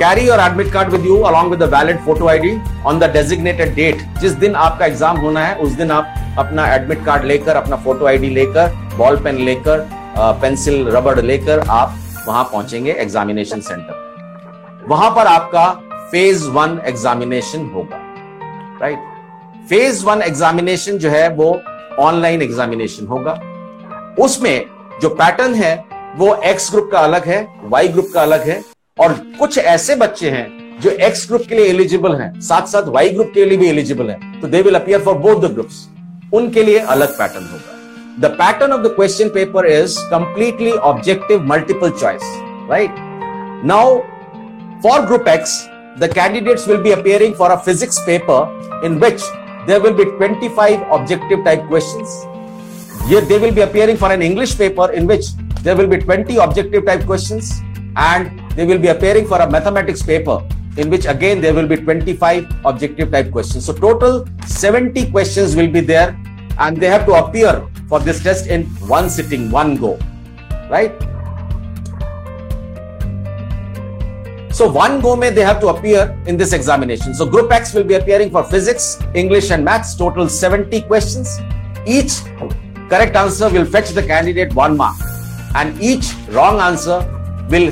Carry your admit card with you along with the valid photo ID on the designated date. जिस दिन आपका exam होना है उस दिन आप अपना admit card लेकर, अपना फोटो आईडी लेकर, बॉल पेन लेकर, पेंसिल रबड़ लेकर आप वहां पहुंचेंगे एग्जामिनेशन सेंटर. वहां पर आपका फेज 1 एग्जामिनेशन होगा, राइट. फेज 1 एग्जामिनेशन जो है वो ऑनलाइन एग्जामिनेशन होगा. उसमें जो पैटर्न है वो एक्स ग्रुप का अलग है, वाई ग्रुप का अलग है, और कुछ ऐसे बच्चे हैं जो एक्स ग्रुप के लिए एलिजिबल हैं, साथ साथ वाई ग्रुप के लिए भी एलिजिबल हैं, तो they will appear for both the groups. उनके लिए अलग पैटर्न होगा. The pattern of the question paper is completely objective multiple choice, right. Now for group X the candidates will be appearing for a physics paper in which there will be 25 objective type questions. Here they will be appearing for an English paper in which there will be 20 objective type questions, and they will be appearing for a mathematics paper in which again there will be 25 objective type questions. So total 70 questions will be there, and they have to appear for this test in one sitting, one go, right? So one go mein they have to appear in this examination. So Group X will be appearing for physics, English and maths, total 70 questions. Each correct answer will fetch the candidate 1 mark, and each wrong answer will,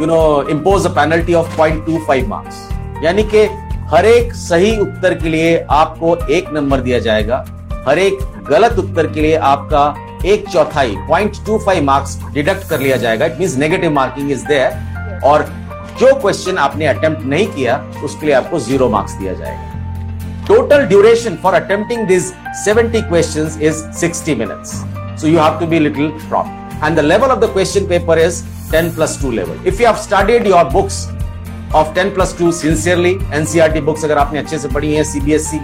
you know, impose a penalty of 0.25 marks. यानी कि हर एक सही उत्तर के लिए आपको 1 number दिया जाएगा, हर एक गलत उत्तर के लिए आपका 1/4 0.25 मार्क्स डिडक्ट कर लिया जाएगा. It means negative marking is there, और जो क्वेश्चन आपने अटेम्प्ट नहीं किया उसके लिए आपको 0 मार्क्स दिया जाएगा. Total duration for attempting these 70 questions is 60 minutes. So you have to be little prompt. And the level of the question paper is 10+2 level. If you have studied your books of 10+2 sincerely, NCERT books अगर आपने अच्छे से पढ़ी है, CBSE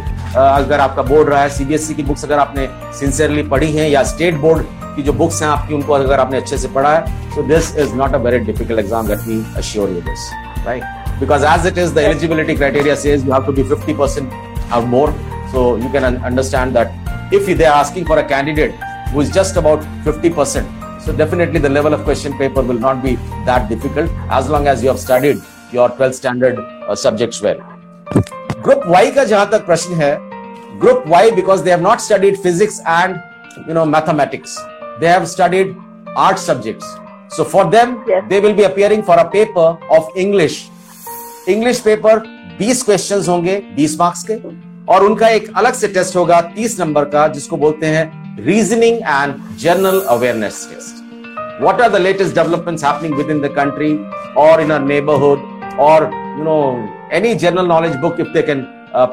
अगर आपका board रहा है, CBSE की books अगर आपने sincerely पढ़ी है, या state board की जो books हैं आपकी उनको अगर आपने अच्छे से पढ़ा है, so this is not a very difficult exam, let me assure you this, right? Because as it is, the eligibility criteria says you have to be 50% or more, so you can understand that if they are asking for a candidate who is just about 50%, so definitely the level of question paper will not be that difficult as long as you have studied your 12th standard subjects well. Group Y का जहाँ तक प्रश्न है, Group Y because they have not studied physics and, you know, mathematics, they have studied art subjects. So for them, yes, they will be appearing for a paper of English. English paper 20 questions होंगे 20 marks के, और उनका एक अलग से test होगा 30 number का जिसको बोलते हैं reasoning and general awareness test. What are the latest developments happening with in the country और इन आवर नेबरहुड, और you know any general knowledge book if they can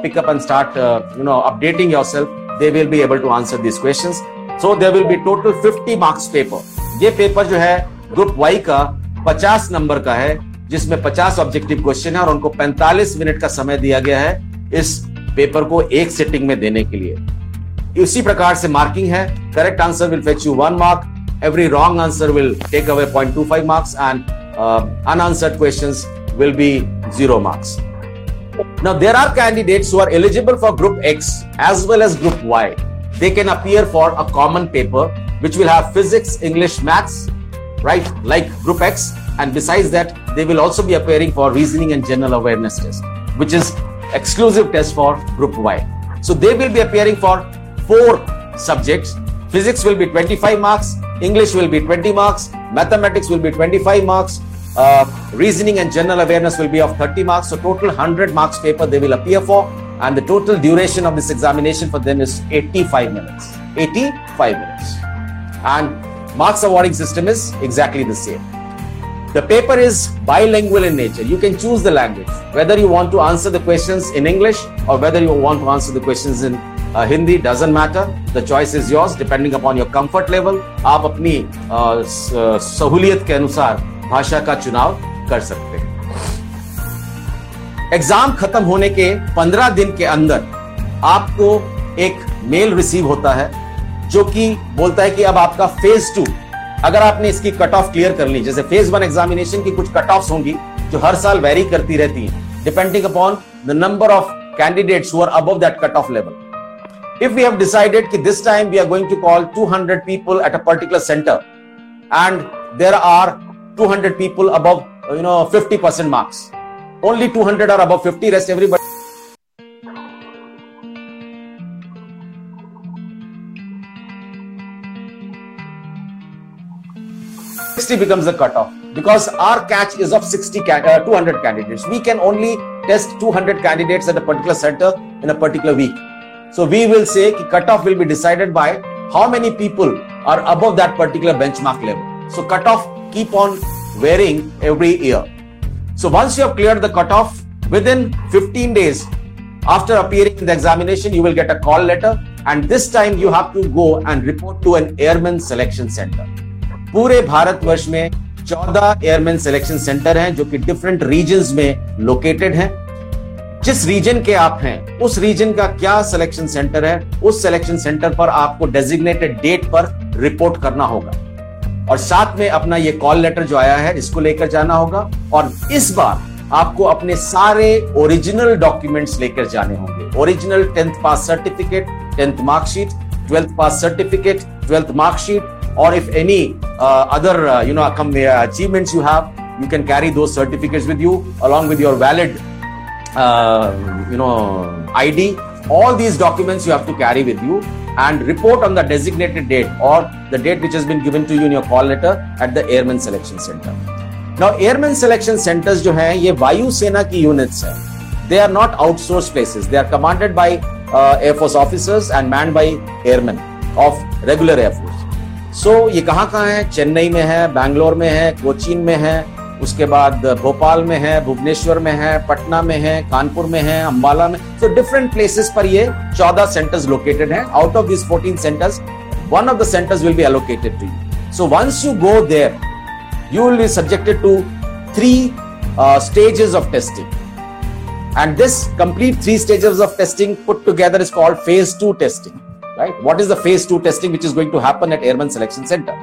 pick up and start you know updating yourself, they will be able to answer this questions. So there will be total 50 marks paper. ये paper जो है group Y का 50 number का है, जिसमें 50 objective question है, और उनको 45 मिनट का समय दिया गया है इस पेपर को एक सिटिंग में देने के लिए. इसी प्रकार से मार्किंग है, correct answer will fetch you 1 mark, every wrong answer will take away 0.25 marks, and unanswered questions will be 0 marks. Now there are candidates who are eligible for Group X as well as Group Y. They can appear for a common paper which will have physics, English, maths, right, like Group X. And besides that, they will also be appearing for reasoning and general awareness test, which is exclusive test for Group Y. So they will be appearing for 4 subjects. Physics will be 25 marks, English will be 20 marks, mathematics will be 25 marks, reasoning and general awareness will be of 30 marks. So total 100 marks paper they will appear for, and the total duration of this examination for them is 85 minutes. 85 minutes. And marks awarding system is exactly the same. The paper is bilingual in nature. You can choose the language, whether you want to answer the questions in English or whether you want to answer the questions in Hindi, doesn't matter. The choice is yours depending upon your comfort level. आप अपनी सहूलियत के अनुसार भाषा का चुनाव कर सकते हैं. एग्जाम खत्म होने के 15 दिन के अंदर आपको एक मेल रिसीव होता है जो कि बोलता है कि अब आपका फेज 2, अगर आपने इसकी कट ऑफ क्लियर कर ली, जैसे फेज 1 एग्जामिनेशन की कुछ कट ऑफ होंगी जो हर साल वेरी करती रहती है depending upon the number of candidates who are above that cut off level. If we have decided कि this time we are going to call 200 people at a particular centre and there are 200 people above 50% marks, only 200 are above 50, rest everybody. Becomes the cutoff because our catch is of 200 candidates. We can only test 200 candidates at a particular center in a particular week. So we will say ki cutoff will be decided by how many people are above that particular benchmark level. So cutoff keep on varying every year. So once you have cleared the cutoff, within 15 days after appearing in the examination, you will get a call letter, and this time you have to go and report to an airman selection center. पूरे भारतवर्ष में 14 airman selection centre हैं जो कि different regions में located हैं, जिस reason के आप हैं उस रीजन का क्या सिलेक्शन सेंटर है, उस सिलेक्शन सेंटर पर आपको डेजिग्नेटेड डेट पर रिपोर्ट करना होगा और साथ में अपना ये कॉल लेटर जो आया है इसको लेकर जाना होगा। और इस बार आपको अपने सारे ओरिजिनल डॉक्यूमेंट्स लेकर जाने होंगे, original 10th pass certificate, 10th marksheet, 12th pass certificate, 12th marksheet, और if any other achievements you have, you can carry those certificates with you along with your valid ID. All these documents you have to carry with you and report on the designated date or the date which has been given to you in your call letter at the Airmen Selection Center. Now Airmen Selection Centers जो हैं ये वायु सेना की units हैं. They are not outsourced places. They are commanded by Air Force officers and manned by airmen of regular Air Force. So ये कहाँ है? चेन्नई में है, बैंगलोर में है, कोचीन में है, उसके बाद भोपाल में है, भुवनेश्वर में है, पटना में है, कानपुर में है, अंबाला में। सो डिफरेंट प्लेसेस पर ये 14 सेंटर्स लोकेटेड हैं। Out of this 14 centres, one of the centres will be allocated to you. So once you go there, You will be subjected to three stages of testing, and this complete three stages of testing put together is called phase 2 testing, right? What is the phase 2 testing which is going to happen at Airman Selection Center?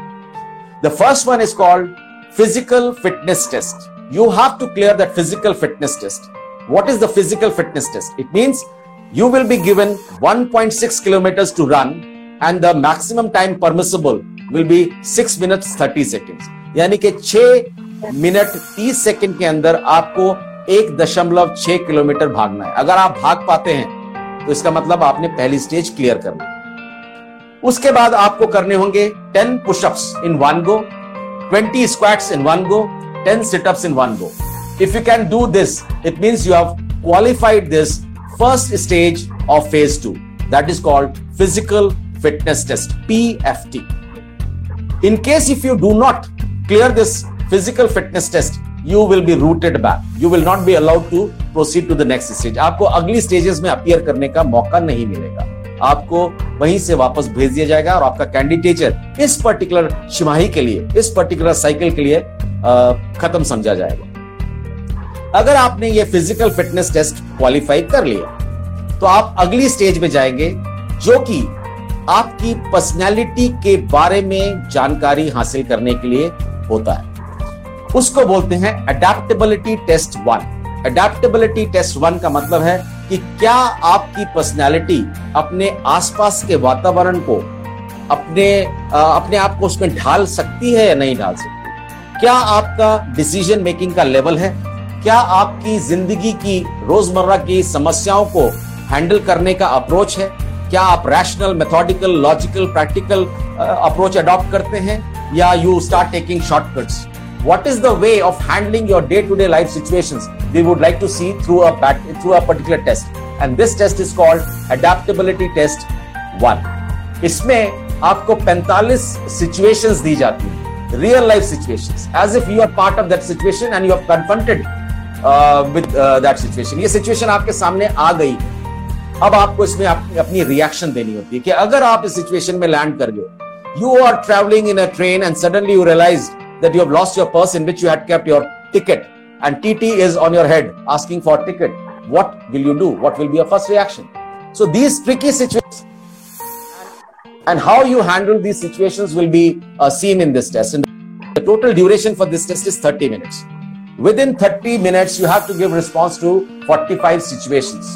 The first one is called physical fitness test. You have to clear that physical fitness test. What is the physical fitness test? It means you will be given 1.6 kilometers to run, and the maximum time permissible will be 6 minutes 30 seconds. कि 6 minute 30 second के अंदर आपको 1.6 kilometre भागना है। अगर आप भाग पाते हैं तो इसका मतलब आपने पहली स्टेज क्लियर कर ली। उसके बाद आपको करने होंगे 10 pushups in one go, 20 squats in one go, 10 sit-ups in one go. If you can do this, it means you have qualified this first stage of phase 2. That is called physical fitness test, PFT. In case if you do not clear this physical fitness test, you will be routed back. You will not be allowed to proceed to the next stage. आपको अगली stages में appear करने का मौका नहीं मिलेगा, आपको वहीं से वापस भेज दिया जाएगा और आपका कैंडिडेचर इस पर्टिकुलर शिमाही के लिए, इस पर्टिकुलर साइकिल के लिए खत्म समझा जाएगा। अगर आपने ये फिजिकल फिटनेस टेस्ट क्वालिफाई कर लिया तो आप अगली स्टेज में जाएंगे जो कि आपकी पर्सनालिटी के बारे में जानकारी हासिल करने के लिए होता है। उसको बोलते हैं अडैप्टेबिलिटी टेस्ट 1। अडैप्टेबिलिटी टेस्ट 1 का मतलब है कि क्या आपकी पर्सनालिटी अपने आसपास के वातावरण को अपने आप को उसमें ढाल सकती है या नहीं ढाल सकती, क्या आपका डिसीजन मेकिंग का लेवल है, क्या आपकी जिंदगी की रोजमर्रा की समस्याओं को हैंडल करने का अप्रोच है, क्या आप rational, methodical, logical, practical approach adopt करते हैं या you start taking shortcuts? What is the way of handling your day-to-day life situations? They would like to see through a particular test, and this test is called adaptability test 1. इसमें आपको 45 situations दी जाती हैं, real life situations, as if you are part of that situation and you are confronted with that situation. ये situation आपके सामने आ गई, अब आपको इसमें अपनी reaction देनी होती है कि अगर आप इस situation में land कर गए, you are traveling in a train and suddenly you realize that you have lost your purse in which you had kept your ticket and TT is on your head asking for a ticket. What will you do? What will be your first reaction? So these tricky situations and how you handle these situations will be seen in this test. And the total duration for this test is 30 minutes. Within 30 minutes, you have to give response to 45 situations.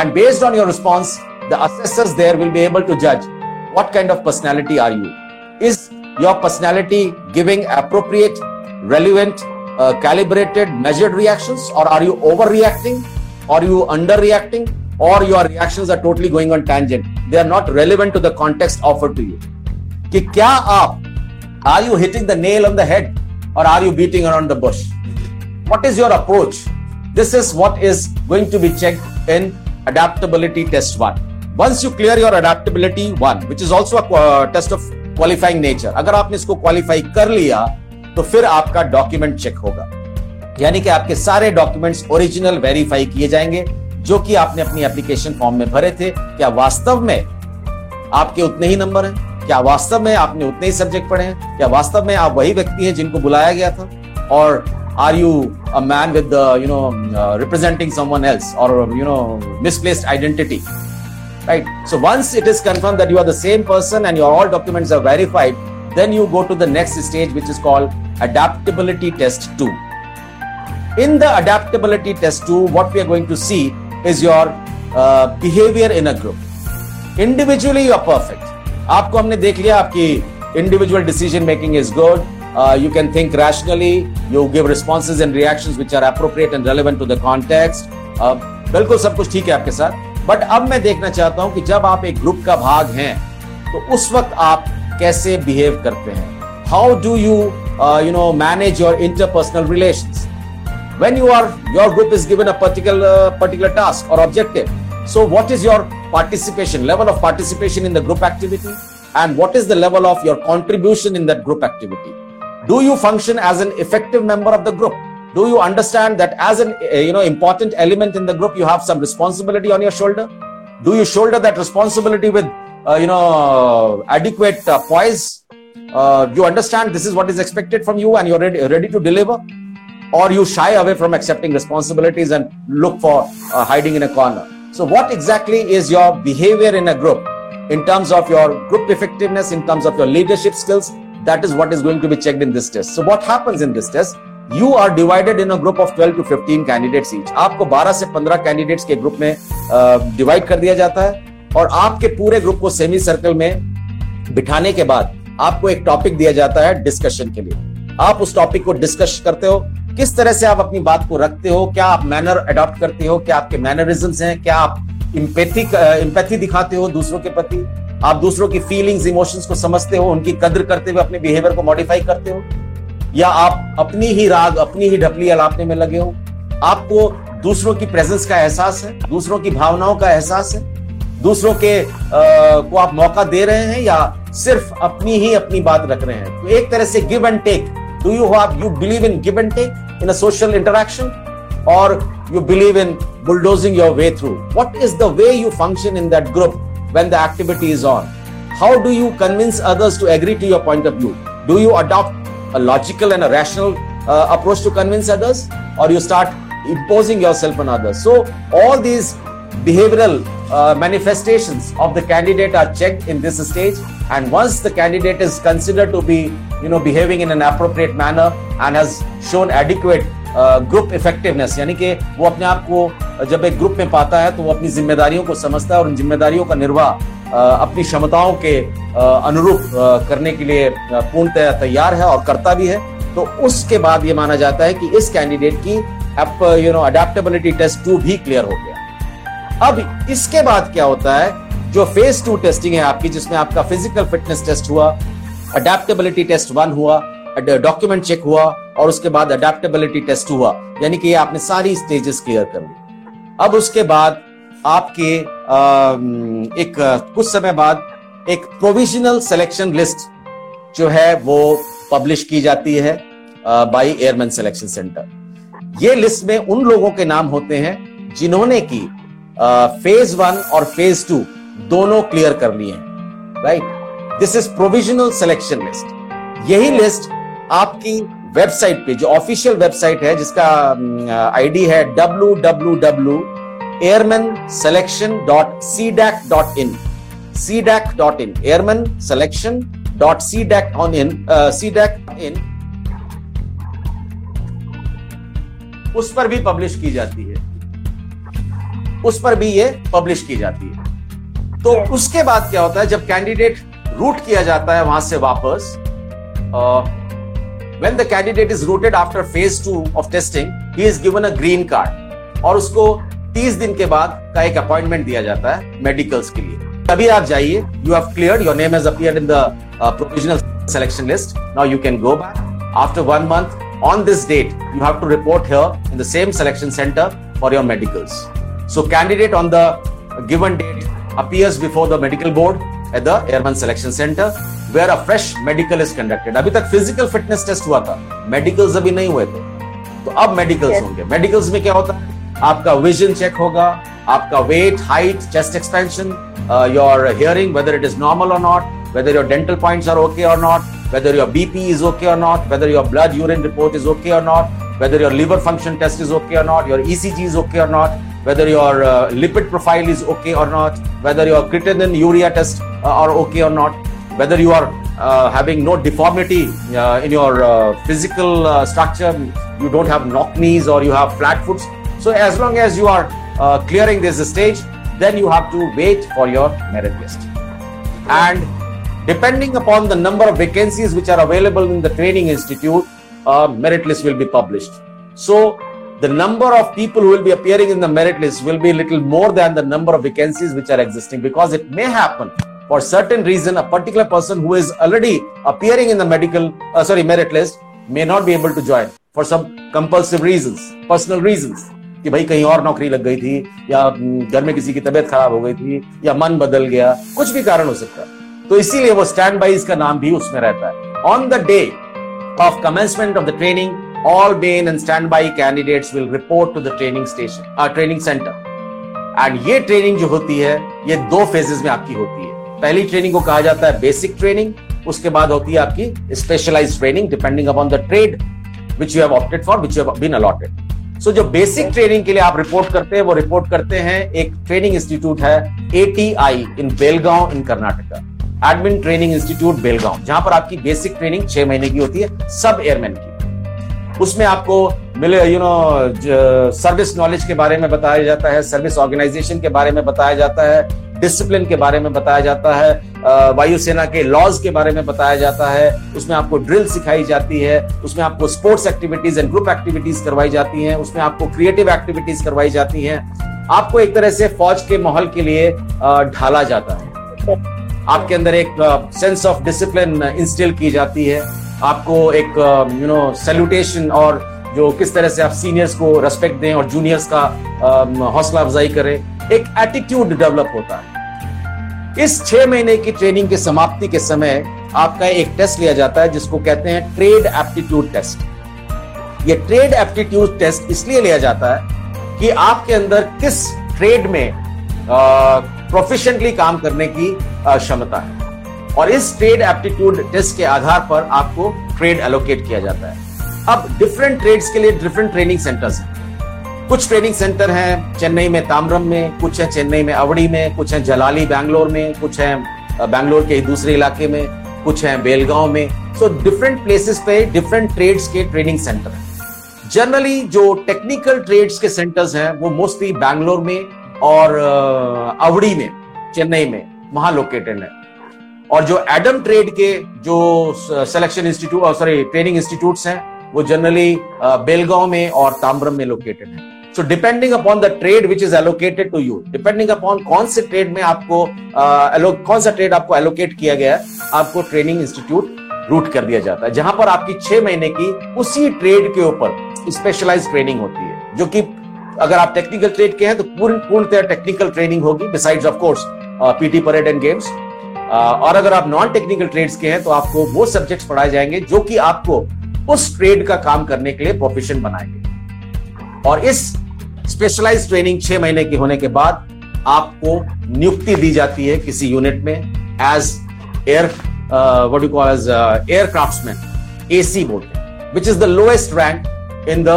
And based on your response, the assessors there will be able to judge what kind of personality are you. Is your personality giving appropriate, relevant, calibrated, measured reactions, or are you overreacting, or you underreacting, or your reactions are totally going on tangent? They are not relevant to the context offered to you. कि क्या आप, are you hitting the nail on the head, or are you beating around the bush? What is your approach? This is what is going to be checked in adaptability test 1. Once you clear your adaptability 1, which is also a test of qualifying nature, अगर आपने इसको qualify कर लिया तो फिर आपका document check होगा, यानी कि आपके सारे डॉक्यूमेंट्स ओरिजिनल वेरीफाई किए जाएंगे जो कि आपने अपनी एप्लीकेशन फॉर्म में भरे थे। क्या वास्तव में आपके उतने ही नंबर हैं, क्या वास्तव में आपने उतने ही सब्जेक्ट पढ़े हैं, क्या वास्तव में आप वही व्यक्ति हैं जिनको बुलाया गया था, और Are you a man with the, representing someone else or, misplaced identity? Right. So once it is confirmed that you are the same person and your all documents are verified, then you go to the next stage, which is called adaptability test 2. In the adaptability test 2, what we are going to see is your behavior in a group. Individually, you are perfect. आपको हमने देख लिया, आपकी individual decision making is good. You can think rationally, you give responses and reactions which are appropriate and relevant to the context. बिल्कुल सब कुछ ठीक है आपके साथ. बट अब मैं देखना चाहता हूं कि जब आप एक ग्रुप का भाग हैं तो उस वक्त आप कैसे बिहेव करते हैं. How do you manage your interpersonal relations when your group is given a particular task or objective. So what is your participation, level of participation in the group activity, and what is the level of your contribution in that group activity? Do you function as an effective member of the group? Do you understand that as an important element in the group, you have some responsibility on your shoulder? Do you shoulder that responsibility with adequate poise? You understand this is what is expected from you and you're ready to deliver? Or you shy away from accepting responsibilities and look for hiding in a corner? So what exactly is your behavior in a group in terms of your group effectiveness, in terms of your leadership skills? That is what is going to be checked in this test. So what happens in this test? You are divided in a group of 12 to 15 candidates each. आपको 12 से 15 candidates के group में divide कर दिया जाता है और आपके पूरे group को semi circle में बिठाने के बाद आपको एक topic दिया जाता है discussion के लिए. आप उस topic को discuss करते हो, किस तरह से आप अपनी बात को रखते हो, क्या आप मैनर अडॉप्ट करते हो, क्या आपके मैनरिज्म्स हैं, क्या आप एम्पैथी दिखाते हो दूसरों के प्रति, आप दूसरों की फीलिंग्स इमोशंस को समझते हो, उनकी कदर करते हुए अपने बिहेवियर को मॉडिफाई करते हो, या आप अपनी ही राग अपनी ही ढपली अलापने में लगे हो. आपको दूसरों की प्रेजेंस का एहसास है, दूसरों की भावनाओं का एहसास है, दूसरों के को आप मौका दे रहे हैं या सिर्फ अपनी बात रख रहे हैं. तो एक तरह से give and take. Do you believe in give and take in a social interaction, or you believe in bulldozing your way through? What is the way you function in that group when the activity is on? How do you convince others to agree to your point of view? Do you adopt a logical and a rational approach to convince others, or you start imposing yourself on others? So all these behavioral manifestations of the candidate are checked in this stage, and once the candidate is considered to be behaving in an appropriate manner and has shown adequate group effectiveness, यानी कि वो अपने आप को जब एक group में पाता है तो वो अपनी जिम्मेदारियों को समझता है और उन जिम्मेदारियों का निर्वाह अपनी क्षमताओं के अनुरूप करने के लिए पूर्णतया तैयार है और करता भी है, तो उसके बाद ये माना जाता है कि इस कैंडिडेट की अडैप्टेबिलिटी टेस्ट 2 भी क्लियर हो गया. अब इसके बाद क्या होता है, जो फेज 2 टेस्टिंग है आपकी, जिसमें आपका फिजिकल फिटनेस टेस्ट हुआ, अडैप्टेबिलिटी टेस्ट 1 हुआ, डॉक्यूमेंट चेक हुआ, और उसके बाद अडैप्टेबिलिटी टेस्ट हुआ, यानी कि आपने सारी स्टेजेस क्लियर कर ली. अब उसके बाद आपके कुछ समय बाद एक प्रोविजनल सिलेक्शन लिस्ट जो है वो पब्लिश की जाती है बाय एयरमैन सिलेक्शन सेंटर. ये लिस्ट में उन लोगों के नाम होते हैं जिन्होंने की फेज 1 और फेज 2 दोनों क्लियर कर लिए हैं. Right, this is provisional selection list. यही लिस्ट आपकी वेबसाइट पे, जो ऑफिशियल वेबसाइट है जिसका आईडी है www.airmanselection.cdac.in cdac.in airmanselection.cdac.in उस पर भी पब्लिश की जाती है, उस पर भी ये पब्लिश की जाती है. तो उसके बाद क्या होता है, जब कैंडिडेट रूट किया जाता है वहां से वापस, when the candidate is rooted after phase 2 of testing, he is given a green card और उसको 30 दिन के बाद का एक अपॉइंटमेंट दिया जाता है मेडिकल्स के लिए. तभी आप जाइए, you have cleared, your name has appeared in the provisional selection list. Now you can go back after 1 month. On this date, you have to report here in the same selection center for your medicals. So candidate on the given date appears before the medical board at the Airman Selection Center, where a fresh medical is conducted. अभी तक physical fitness test हुआ था, medicals अभी नहीं हुए थे, तो अब मेडिकल्स होंगे. मेडिकल्स में क्या होता है, आपका विजन चेक होगा, आपका weight, height, chest expansion, your hearing, whether it is normal or not, whether your dental points are okay or not, whether your BP is okay or not, whether your blood urine report is okay or not, whether your liver function test is okay or not, your ECG is okay or not, whether your lipid profile is okay or not, whether your creatinine urea test are okay or not, whether you are having no deformity in your physical structure, you don't have knock knees or you have flat foots. So as long as you are clearing this stage, then you have to wait for your merit list. And depending upon the number of vacancies which are available in the training institute, merit list will be published. So the number of people who will be appearing in the merit list will be little more than the number of vacancies which are existing, because it may happen for certain reason a particular person who is already appearing in the merit list may not be able to join for some compulsive reasons, personal reasons. कि भाई कहीं और नौकरी लग गई थी या घर में किसी की तबीयत खराब हो गई थी या मन बदल गया, कुछ भी कारण हो सकता है. तो इसीलिए वो स्टैंड बाई का नाम भी उसमें रहता है. On the day of commencement of the training, all men and stand by candidates will report to the training station, training centre. And ये ट्रेनिंग जो होती है ये दो फेजेस में आपकी होती है. पहली ट्रेनिंग को कहा जाता है बेसिक ट्रेनिंग, उसके बाद होती है आपकी specialised training depending upon the trade which you have opted for, which you have been allotted. So, जो बेसिक ट्रेनिंग के लिए आप रिपोर्ट करते हैं, वो रिपोर्ट करते हैं, एक ट्रेनिंग इंस्टीट्यूट है ATI in Belgaum in Karnataka, admin training institute Belgaum, जहां पर आपकी बेसिक ट्रेनिंग 6 महीने की होती है सब एयरमैन की. उसमें आपको मिले सर्विस नॉलेज के बारे में बताया जाता है, सर्विस ऑर्गेनाइजेशन के बारे में बताया जाता है, डिसिप्लिन के बारे में बताया जाता है, वायुसेना के लॉज के बारे में बताया जाता है, उसमें आपको ड्रिल सिखाई जाती है, उसमें आपको sports activities and group activities करवाई जाती हैं, उसमें आपको क्रिएटिव एक्टिविटीज करवाई जाती हैं. आपको एक तरह से फौज के माहौल के लिए ढाला जाता है, आपके अंदर एक सेंस ऑफ डिसिप्लिन इंस्टिल की जाती है, आपको एक सैल्यूटेशन और जो किस तरह से आप सीनियर्स को रेस्पेक्ट दें और जूनियर्स का हौसला अफजाई करें, एक एटीट्यूड डेवलप होता है. इस 6 महीने की ट्रेनिंग के समाप्ति के समय आपका एक टेस्ट लिया जाता है जिसको कहते हैं ट्रेड एप्टीट्यूड टेस्ट. ये ट्रेड एप्टीट्यूड टेस्ट इसलिए लिया जाता है कि आपके अंदर किस ट्रेड में प्रोफिशिएंटली काम करने की क्षमता है, और इस ट्रेड एप्टीट्यूड टेस्ट के आधार पर आपको ट्रेड एलोकेट किया जाता है. अब डिफरेंट ट्रेड्स के लिए डिफरेंट ट्रेनिंग सेंटर्स हैं. कुछ ट्रेनिंग सेंटर हैं चेन्नई में ताम्बरम में, कुछ हैं चेन्नई में अवड़ी में, कुछ हैं जलाली बैंगलोर में, कुछ हैं बैंगलोर के दूसरे इलाके में, कुछ हैं बेलगांव में. सो डिफरेंट प्लेसेस पे डिफरेंट ट्रेड्स के ट्रेनिंग सेंटर हैं. जनरली जो टेक्निकल ट्रेड्स के सेंटर्स हैं वो मोस्टली बैंगलोर में और अवड़ी में, चेन्नई में वहां लोकेटेड है. और जो एडम ट्रेड के जो ट्रेनिंग इंस्टीट्यूट्स हैं वो जनरली बेलगांव में और ताम्बरम में लोकेटेड है. So depending upon the trade which is allocated to you, depending upon कौन से ट्रेड में आपको कौन सा ट्रेड आपको allocate किया गया है, आपको ट्रेनिंग इंस्टीट्यूट रूट कर दिया जाता है, जहां पर आपकी 6 महीने की उसी ट्रेड के ऊपर स्पेशलाइज्ड ट्रेनिंग होती है, जो कि अगर आप टेक्निकल ट्रेड के हैं तो पूर्णतः टेक्निकल ट्रेनिंग होगी, besides of course PT parade and games. और अगर आप नॉन टेक्निकल ट्रेड्स के हैं तो आपको वो सब्जेक्ट्स पढ़ाए जाएंगे जो कि आपको उस ट्रेड का काम करने के लिए प्रोफिशिएंट बनाएंगे. और इस स्पेशलाइज्ड ट्रेनिंग 6 महीने के होने के बाद आपको नियुक्ति दी जाती है किसी यूनिट में एज एयरक्राफ्ट्समैन, एसी बोलते हैं, which is the lowest rank in the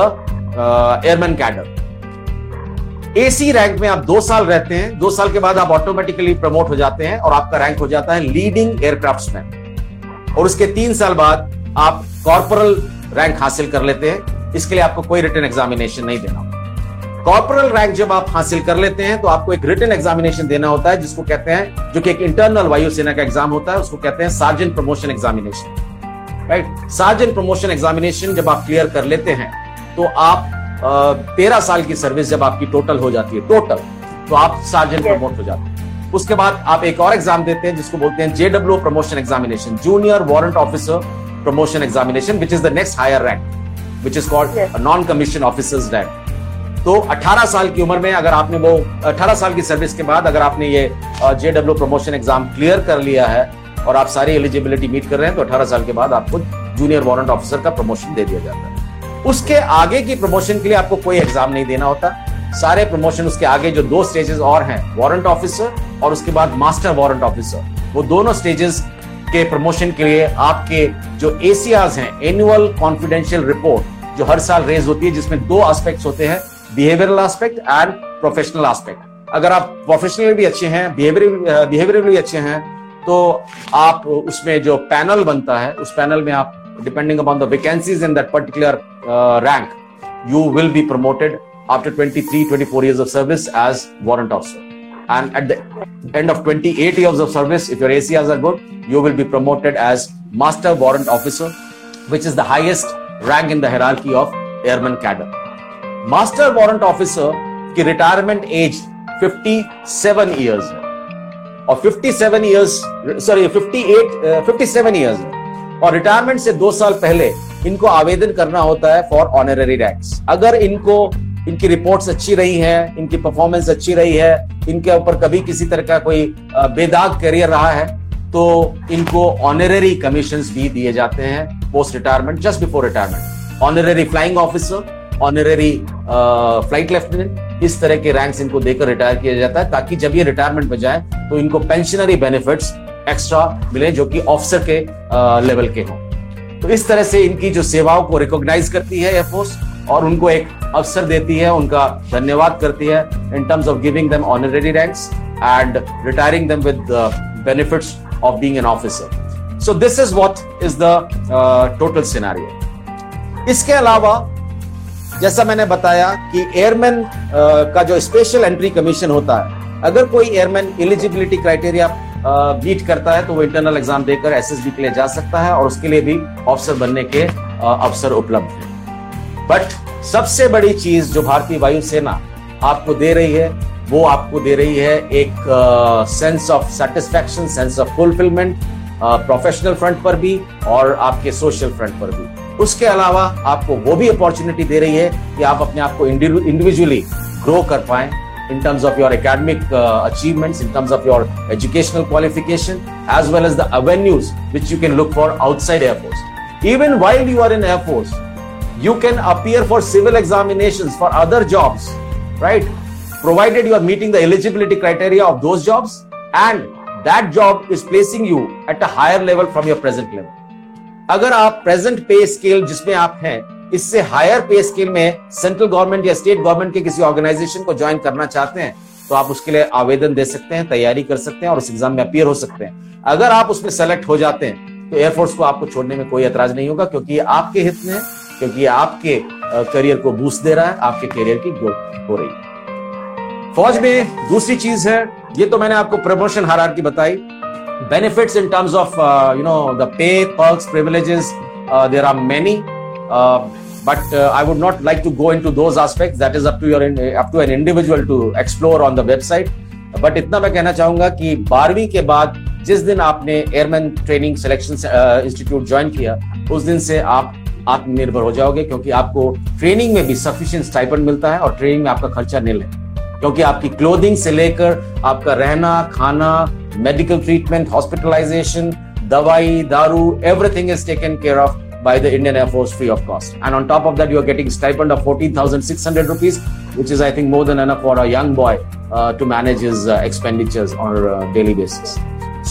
airman cadre. AC rank में आप 2 साल रहते हैं, 2 साल के बाद आप ऑटोमेटिकली प्रमोट हो जाते हैं और आपका रैंक हो जाता है लीडिंग एयरक्राफ्ट्समैन, और उसके 3 साल बाद आप कॉर्पोरल रैंक हासिल कर लेते हैं. इसके लिए आपको कोई रिटन एग्जामिनेशन नहीं देना होता. कॉर्पोरल रैंक जब आप हासिल कर लेते हैं तो आपको एक रिटन एग्जामिनेशन देना होता है जिसको कहते हैं, जो कि एक इंटरनल वायुसेना का एग्जाम होता है, उसको कहते हैं sergeant promotion examination. Right, sergeant promotion examination जब आप क्लियर कर लेते हैं तो आप 13 साल की सर्विस जब आपकी टोटल हो जाती है, टोटल, तो आप सार्जेंट प्रमोट हो जाते हैं. उसके बाद आप एक और एग्जाम देते हैं जिसको बोलते हैं JW promotion examination, junior warrant officer promotion examination, which is the next higher rank, which is called a non-commissioned officer's rank. तो 18 साल की उम्र में अगर आपने 18 साल की सर्विस के बाद अगर आपने ये JW promotion exam clear कर लिया है और आप सारी eligibility meet कर रहे हैं, तो 18 साल के बाद आपको junior warrant officer का promotion दे दिया जाता है. उसके आगे की promotion के लिए आपको कोई exam नहीं देना होता. सारे promotion उसके आगे जो 2 stages और हैं, warrant officer और उसके बाद master warrant officer, वो दोनों stages के प्रमोशन के लिए आपके जो एसीआर हैं, एनुअल कॉन्फिडेंशियल रिपोर्ट, जो हर साल रेज होती है, जिसमें दो एस्पेक्ट्स होते हैं, behavioural aspect and professional aspect. अगर आप प्रोफेशनली भी अच्छे हैं, बिहेवियरली भी अच्छे हैं, तो आप उसमें जो पैनल बनता है, उस पैनल में आप depending upon the vacancies in that particular rank, you will be promoted after 23-24 years of service as warrant officer, and at the end of 28 years of service, if your ACRs are good, you will be promoted as master warrant officer, which is the highest rank in the hierarchy of airman cadre. Master warrant officer ki retirement age 57 years hai, aur 57 years hai, aur retirement se 2 saal pehle इनको आवेदन करना होता है for honorary ranks. अगर इनकी reports अच्छी रही हैं, इनकी परफॉर्मेंस अच्छी रही है, इनके ऊपर कभी किसी तरह का कोई बेदाग करियर रहा है, तो इनको ऑनररी कमीशंस भी दिए जाते हैं post retirement, just before retirement. Honorary flying officer, honorary flight lieutenant, इस तरह के रैंक्स इनको देकर रिटायर किया जाता है, ताकि जब ये रिटायरमेंट में जाए तो इनको पेंशनरी बेनिफिट्स एक्स्ट्रा मिले, जो कि ऑफिसर के लेवल के हों। तो इस तरह से इनकी जो सेवाओं को रिकॉग्नाइज करती है एयरफोर्स, और उनको एक अवसर देती है, उनका धन्यवाद करती है in terms of giving them honorary ranks and retiring them with benefits of being an officer. So this is what is the total scenario. इसके अलावा जैसा मैंने बताया कि एयरमैन का जो स्पेशल एंट्री कमीशन होता है, अगर कोई एयरमैन एलिजिबिलिटी क्राइटेरिया बीट करता है तो वो इंटरनल एग्जाम देकर एसएसबी के लिए जा सकता है, और उसके लिए भी ऑफिसर बनने के अवसर उपलब्ध है। बट सबसे बड़ी चीज जो भारतीय वायुसेना आपको दे रही है, वो आपको दे रही है एक sense of satisfaction, sense of fulfilment, professional front पर भी और आपके सोशल फ्रंट पर भी। उसके अलावा आपको वो भी अपॉर्चुनिटी दे रही है कि आप अपने आप को इंडिविजुअली ग्रो कर पाए in terms of your academic achievements, in terms of your educational qualification, as well as the avenues which you can look for outside Air Force. Even while you are in Air Force, you can appear for civil examinations for other jobs, right? Provided you are meeting the eligibility criteria of those jobs, and that job is placing you at a higher level from your present level. अगर आप present pay scale जिसमें आप हैं, इससे higher pay scale में central government या state government के किसी ऑर्गेनाइजेशन को ज्वाइन करना चाहते हैं, तो आप उसके लिए आवेदन दे सकते हैं, तैयारी कर सकते हैं और उस एग्जाम में अपीयर हो सकते हैं। अगर आप उसमें सेलेक्ट हो जाते हैं तो एयरफोर्स को आपको छोड़ने में कोई एतराज नहीं होगा, क्योंकि ये आपके हित में है, क्योंकि आपके करियर को बूस्ट दे रहा है, आपके करियर की ग्रोथ हो रही है। फौज में दूसरी चीज है, ये तो मैंने आपको प्रमोशन हायरार्की बताई, benefits in terms of the pay, perks, privileges, there are many, but I would not like to go into those aspects. That is up to an individual to explore on the website. But इतना मैं कहना चाहूँगा कि 12वीं के बाद जिस दिन आपने airman training selection institute join किया, उस दिन से आप आत्मनिर्भर हो जाओगे, क्योंकि आपको ट्रेनिंग में भी सफिशिएंट स्टाइपेंड मिलता है और ट्रेनिंग में आपका खर्चा नील है, क्योंकि आपकी क्लोथिंग से लेकर आपका रहना, खाना, मेडिकल ट्रीटमेंट, हॉस्पिटलाइजेशन, दवाई, दारू, everything is taken care of by the Indian Air Force free of cost. And on top of that, you are getting stipend of 14,600 rupees, which is I think more than enough for a young boy to manage his expenditures on a daily basis.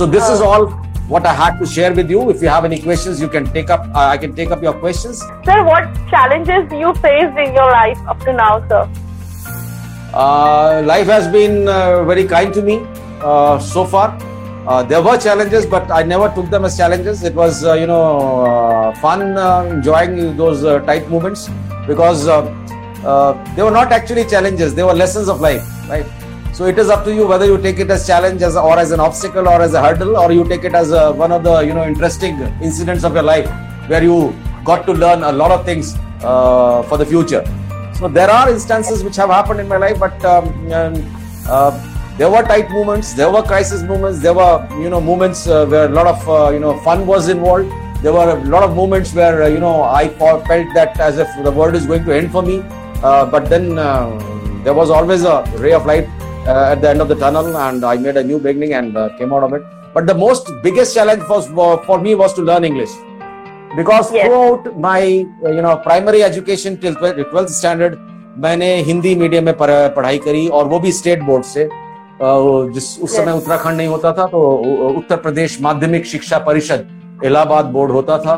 So this is all what I had to share with you. If you have any questions, you can take up, I can take up your questions. Sir, what challenges you faced in your life up to now, sir? Life has been very kind to me so far. There were challenges, but I never took them as challenges. It was, fun enjoying those tight moments, because they were not actually challenges. They were lessons of life, right? So it is up to you whether you take it as challenge or as an obstacle or as a hurdle, or you take it as one of the, interesting incidents of your life where you got to learn a lot of things for the future. So there are instances which have happened in my life, but there were tight moments, there were crisis moments, there were, moments where a lot of, fun was involved. There were a lot of moments where, I felt that as if the world is going to end for me. But then there was always a ray of light at the end of the tunnel, and I made a new beginning and came out of it. But the biggest challenge for me was to learn English. Because yes, throughout my, primary education till 12th standard, मैंने Hindi medium में पढ़ाई करी, और वो भी state board से। उस समय उत्तराखंड नहीं होता था, तो उत्तर प्रदेश माध्यमिक शिक्षा परिषद इलाहाबाद बोर्ड होता था,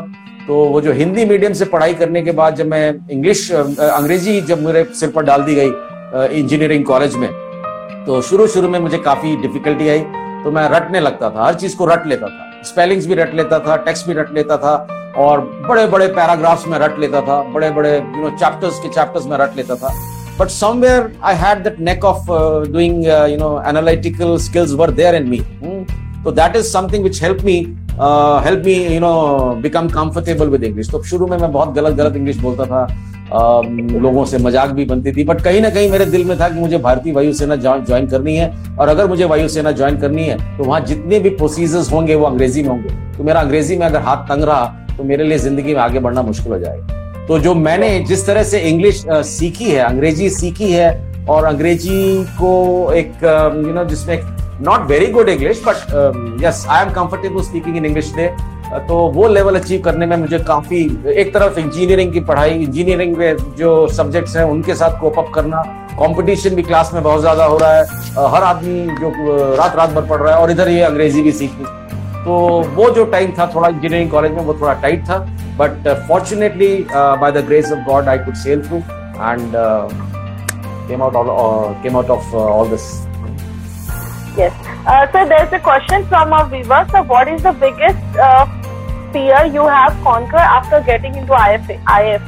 तो वो जो हिंदी मीडियम से पढ़ाई करने के बाद जब मैं अंग्रेजी जब मेरे सिर पर डाल दी गई इंजीनियरिंग कॉलेज में, तो शुरू में मुझे काफी डिफिकल्टी आई। तो मैं रटने लगता था, हर चीज को रट लेता था, स्पेलिंग्स भी रट लेता था, टेक्स्ट भी रट लेता था और बड़े बड़े पैराग्राफ्स में रट लेता था, बड़े बड़े चैप्टर्स के चैप्टर्स में रट लेता था। But somewhere I had that knack of doing analytical skills were there in me. तो that is something which help me become comfortable with English. तो शुरू में मैं बहुत गलत इंग्लिश बोलता था, लोगों से मजाक भी बनती थी, बट कहीं ना कहीं मेरे दिल में था कि मुझे भारतीय वायुसेना ज्वाइन करनी है, और अगर मुझे वायुसेना ज्वाइन करनी है तो वहां जितने भी प्रोसीजर्स होंगे वो अंग्रेजी में होंगे। तो मेरा अंग्रेजी में अगर हाथ तंग रहा तो मेरे लिए जिंदगी में आगे बढ़ना मुश्किल हो जाएगा। तो जो मैंने जिस तरह से इंग्लिश सीखी है, अंग्रेजी सीखी है, और अंग्रेजी को एक जिसमें not very good English but yes I am comfortable speaking in English ने, तो वो लेवल अचीव करने में मुझे काफी, एक तरफ इंजीनियरिंग की पढ़ाई, इंजीनियरिंग में जो सब्जेक्ट्स हैं उनके साथ कोप अप करना, कंपटीशन भी क्लास में बहुत ज्यादा हो रहा है, हर आदमी जो रात भर पढ़ रहा है, और इधर ये अंग्रेजी भी सीखी। तो वो जो टाइम था थोड़ा इंजीनियरिंग कॉलेज में वो थोड़ा टाइट था, but fortunately by the grace of God I could sail through and came out of all this. Yes. So there's a question from our viewer. So what is the biggest fear you have conquered after getting into IF?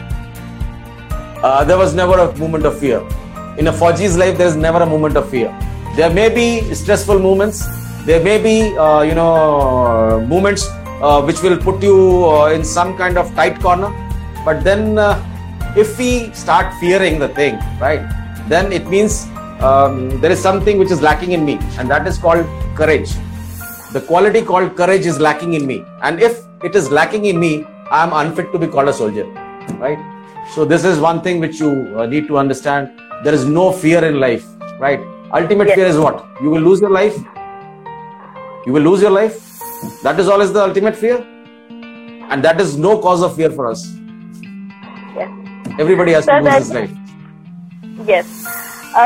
There was never a moment of fear. In a Fauji's life, there is never a moment of fear. There may be stressful moments. There may be, moments which will put you in some kind of tight corner. But then if we start fearing the thing, right, then it means there is something which is lacking in me, and that is called courage. The quality called courage is lacking in me, and if it is lacking in me, I am unfit to be called a soldier, right? So this is one thing which you need to understand. There is no fear in life, right? Ultimate fear is what? You will lose your life. You will lose your life. That is always the ultimate fear, and that is no cause of fear for us. Yes. Everybody has to lose his life. Yes.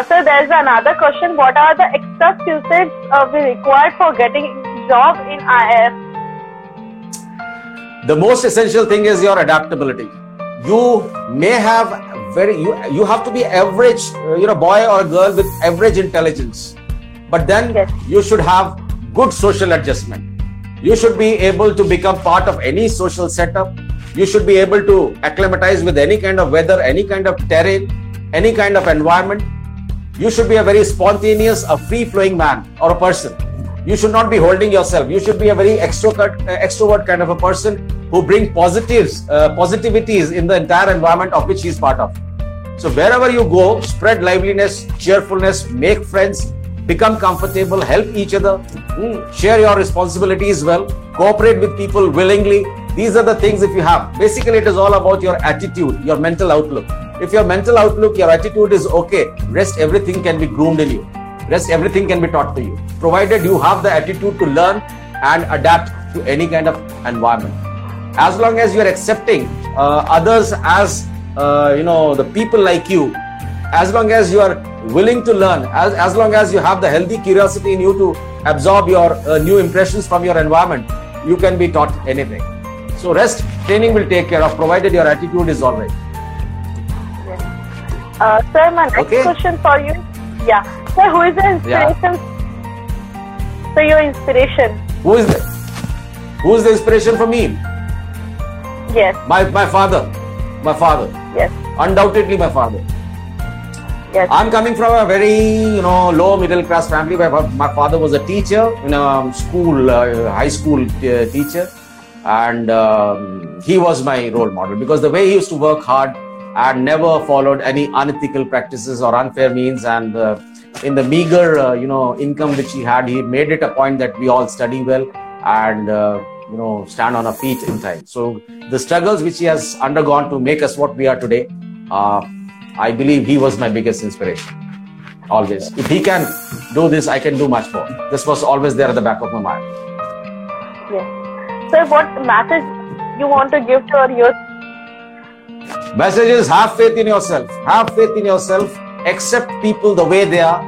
Sir, there is another question. What are the extra skill sets we require for getting job in IIF? The most essential thing is your adaptability. You may have you have to be average, boy or girl with average intelligence. But then you should have good social adjustment. You should be able to become part of any social setup. You should be able to acclimatize with any kind of weather, any kind of terrain, any kind of environment. You should be a very spontaneous, a free-flowing man or a person. You should not be holding yourself. You should be a very extrovert kind of a person who brings positivities in the entire environment of which he is part of. So wherever you go, spread liveliness, cheerfulness, make friends, become comfortable, help each other, share your responsibilities well, cooperate with people willingly. These are the things if you have. Basically, it is all about your attitude, your mental outlook. If your mental outlook, your attitude is okay, rest everything can be groomed in you. Rest everything can be taught to you. Provided you have the attitude to learn and adapt to any kind of environment. As long as you are accepting others as, the people like you, as long as you are willing to learn, as long as you have the healthy curiosity in you to absorb your new impressions from your environment, you can be taught anything. So rest training will take care of, provided your attitude is all right. Sir, my next question for you. Yeah. Sir, who is the inspiration? Yeah. Sir, your inspiration. Who is the inspiration for me? Yes. My father. My father. Yes. Undoubtedly my father. Yes. I'm coming from a very, low middle class family where my father was a teacher, high school teacher. And he was my role model because the way he used to work hard, I never followed any unethical practices or unfair means, and in the meager income which he had, he made it a point that we all study well and stand on our feet in time. So the struggles which he has undergone to make us what we are today, I believe he was my biggest inspiration. Always, if he can do this, I can do much more. This was always there at the back of my mind. Yes. Sir, what message you want to give to your Message is have faith in yourself. Have faith in yourself. Accept people the way they are.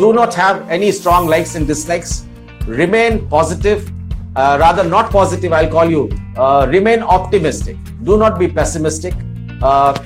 Do not have any strong likes and dislikes. Remain positive. Rather not positive, I'll call you remain optimistic. Do not be pessimistic.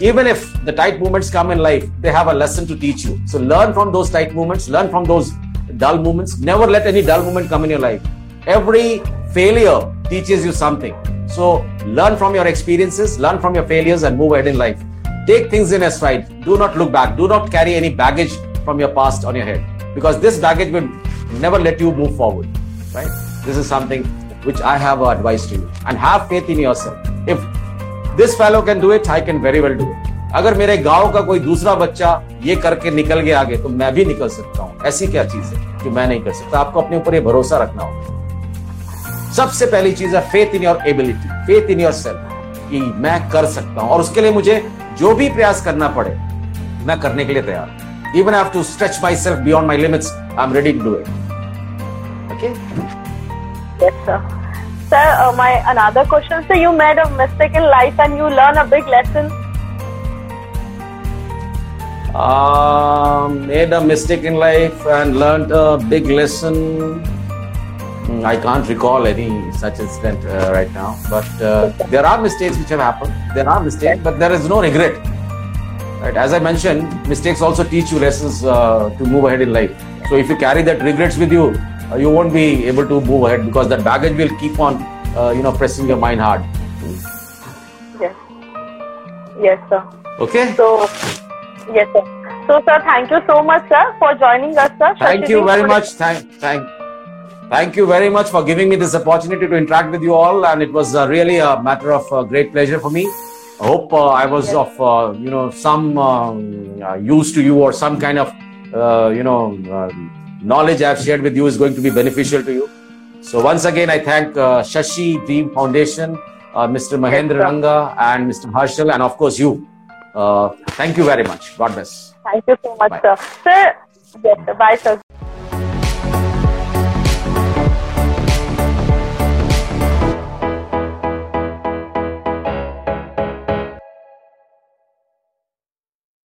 Even if the tight moments come in life, they have a lesson to teach you. So learn from those tight moments, learn from those dull moments. Never let any dull moment come in your life. Every failure teaches you something. So learn from your experiences, learn from your failures and move ahead in life. Take things in a stride. Do not look back. Do not carry any baggage from your past on your head, because this baggage will never let you move forward, right? This is something which I have advice to you. And have faith in yourself. If this fellow can do it, I can very well do it. अगर मेरे गांव का कोई दूसरा बच्चा ये करके निकल गया आगे, तो मैं भी निकल सकता हूँ। ऐसी क्या चीज है जो मैं नहीं कर सकता? आपको अपने ऊपर ये भरोसा रखना होगा। सबसे पहली चीज है faith in your ability, faith in your self, कि मैं कर सकता हूँ और उसके लिए मुझे जो भी प्रयास करना पड़े मैं करने के लिए तैयार हूँ। Even I have to stretch my self beyond my limits, I am ready to do it. Okay sir, my another question, so you made a mistake in life and you learn a big lesson. Made a mistake in life and learned a big lesson. I can't recall any such incident right now, but there are mistakes which have happened. There are mistakes, but there is no regret, right? As I mentioned, mistakes also teach you lessons to move ahead in life. So if you carry that regrets with you, you won't be able to move ahead, because that baggage will keep on, pressing your mind hard. Yes. Yes, sir. Okay. So, yes, sir. So, sir, thank you so much, sir, for joining us, sir. Thank you very much. Thank you very much for giving me this opportunity to interact with you all, and it was really a matter of great pleasure for me. I hope I was of, some use to you, or some kind of, knowledge I've shared with you is going to be beneficial to you. So once again, I thank Shashi Dream Foundation, Mr. Mahendra Ranga and Mr. Harshil, and of course you. Thank you very much. God bless. Thank you so much, bye. Sir. Sir, yes, bye, sir.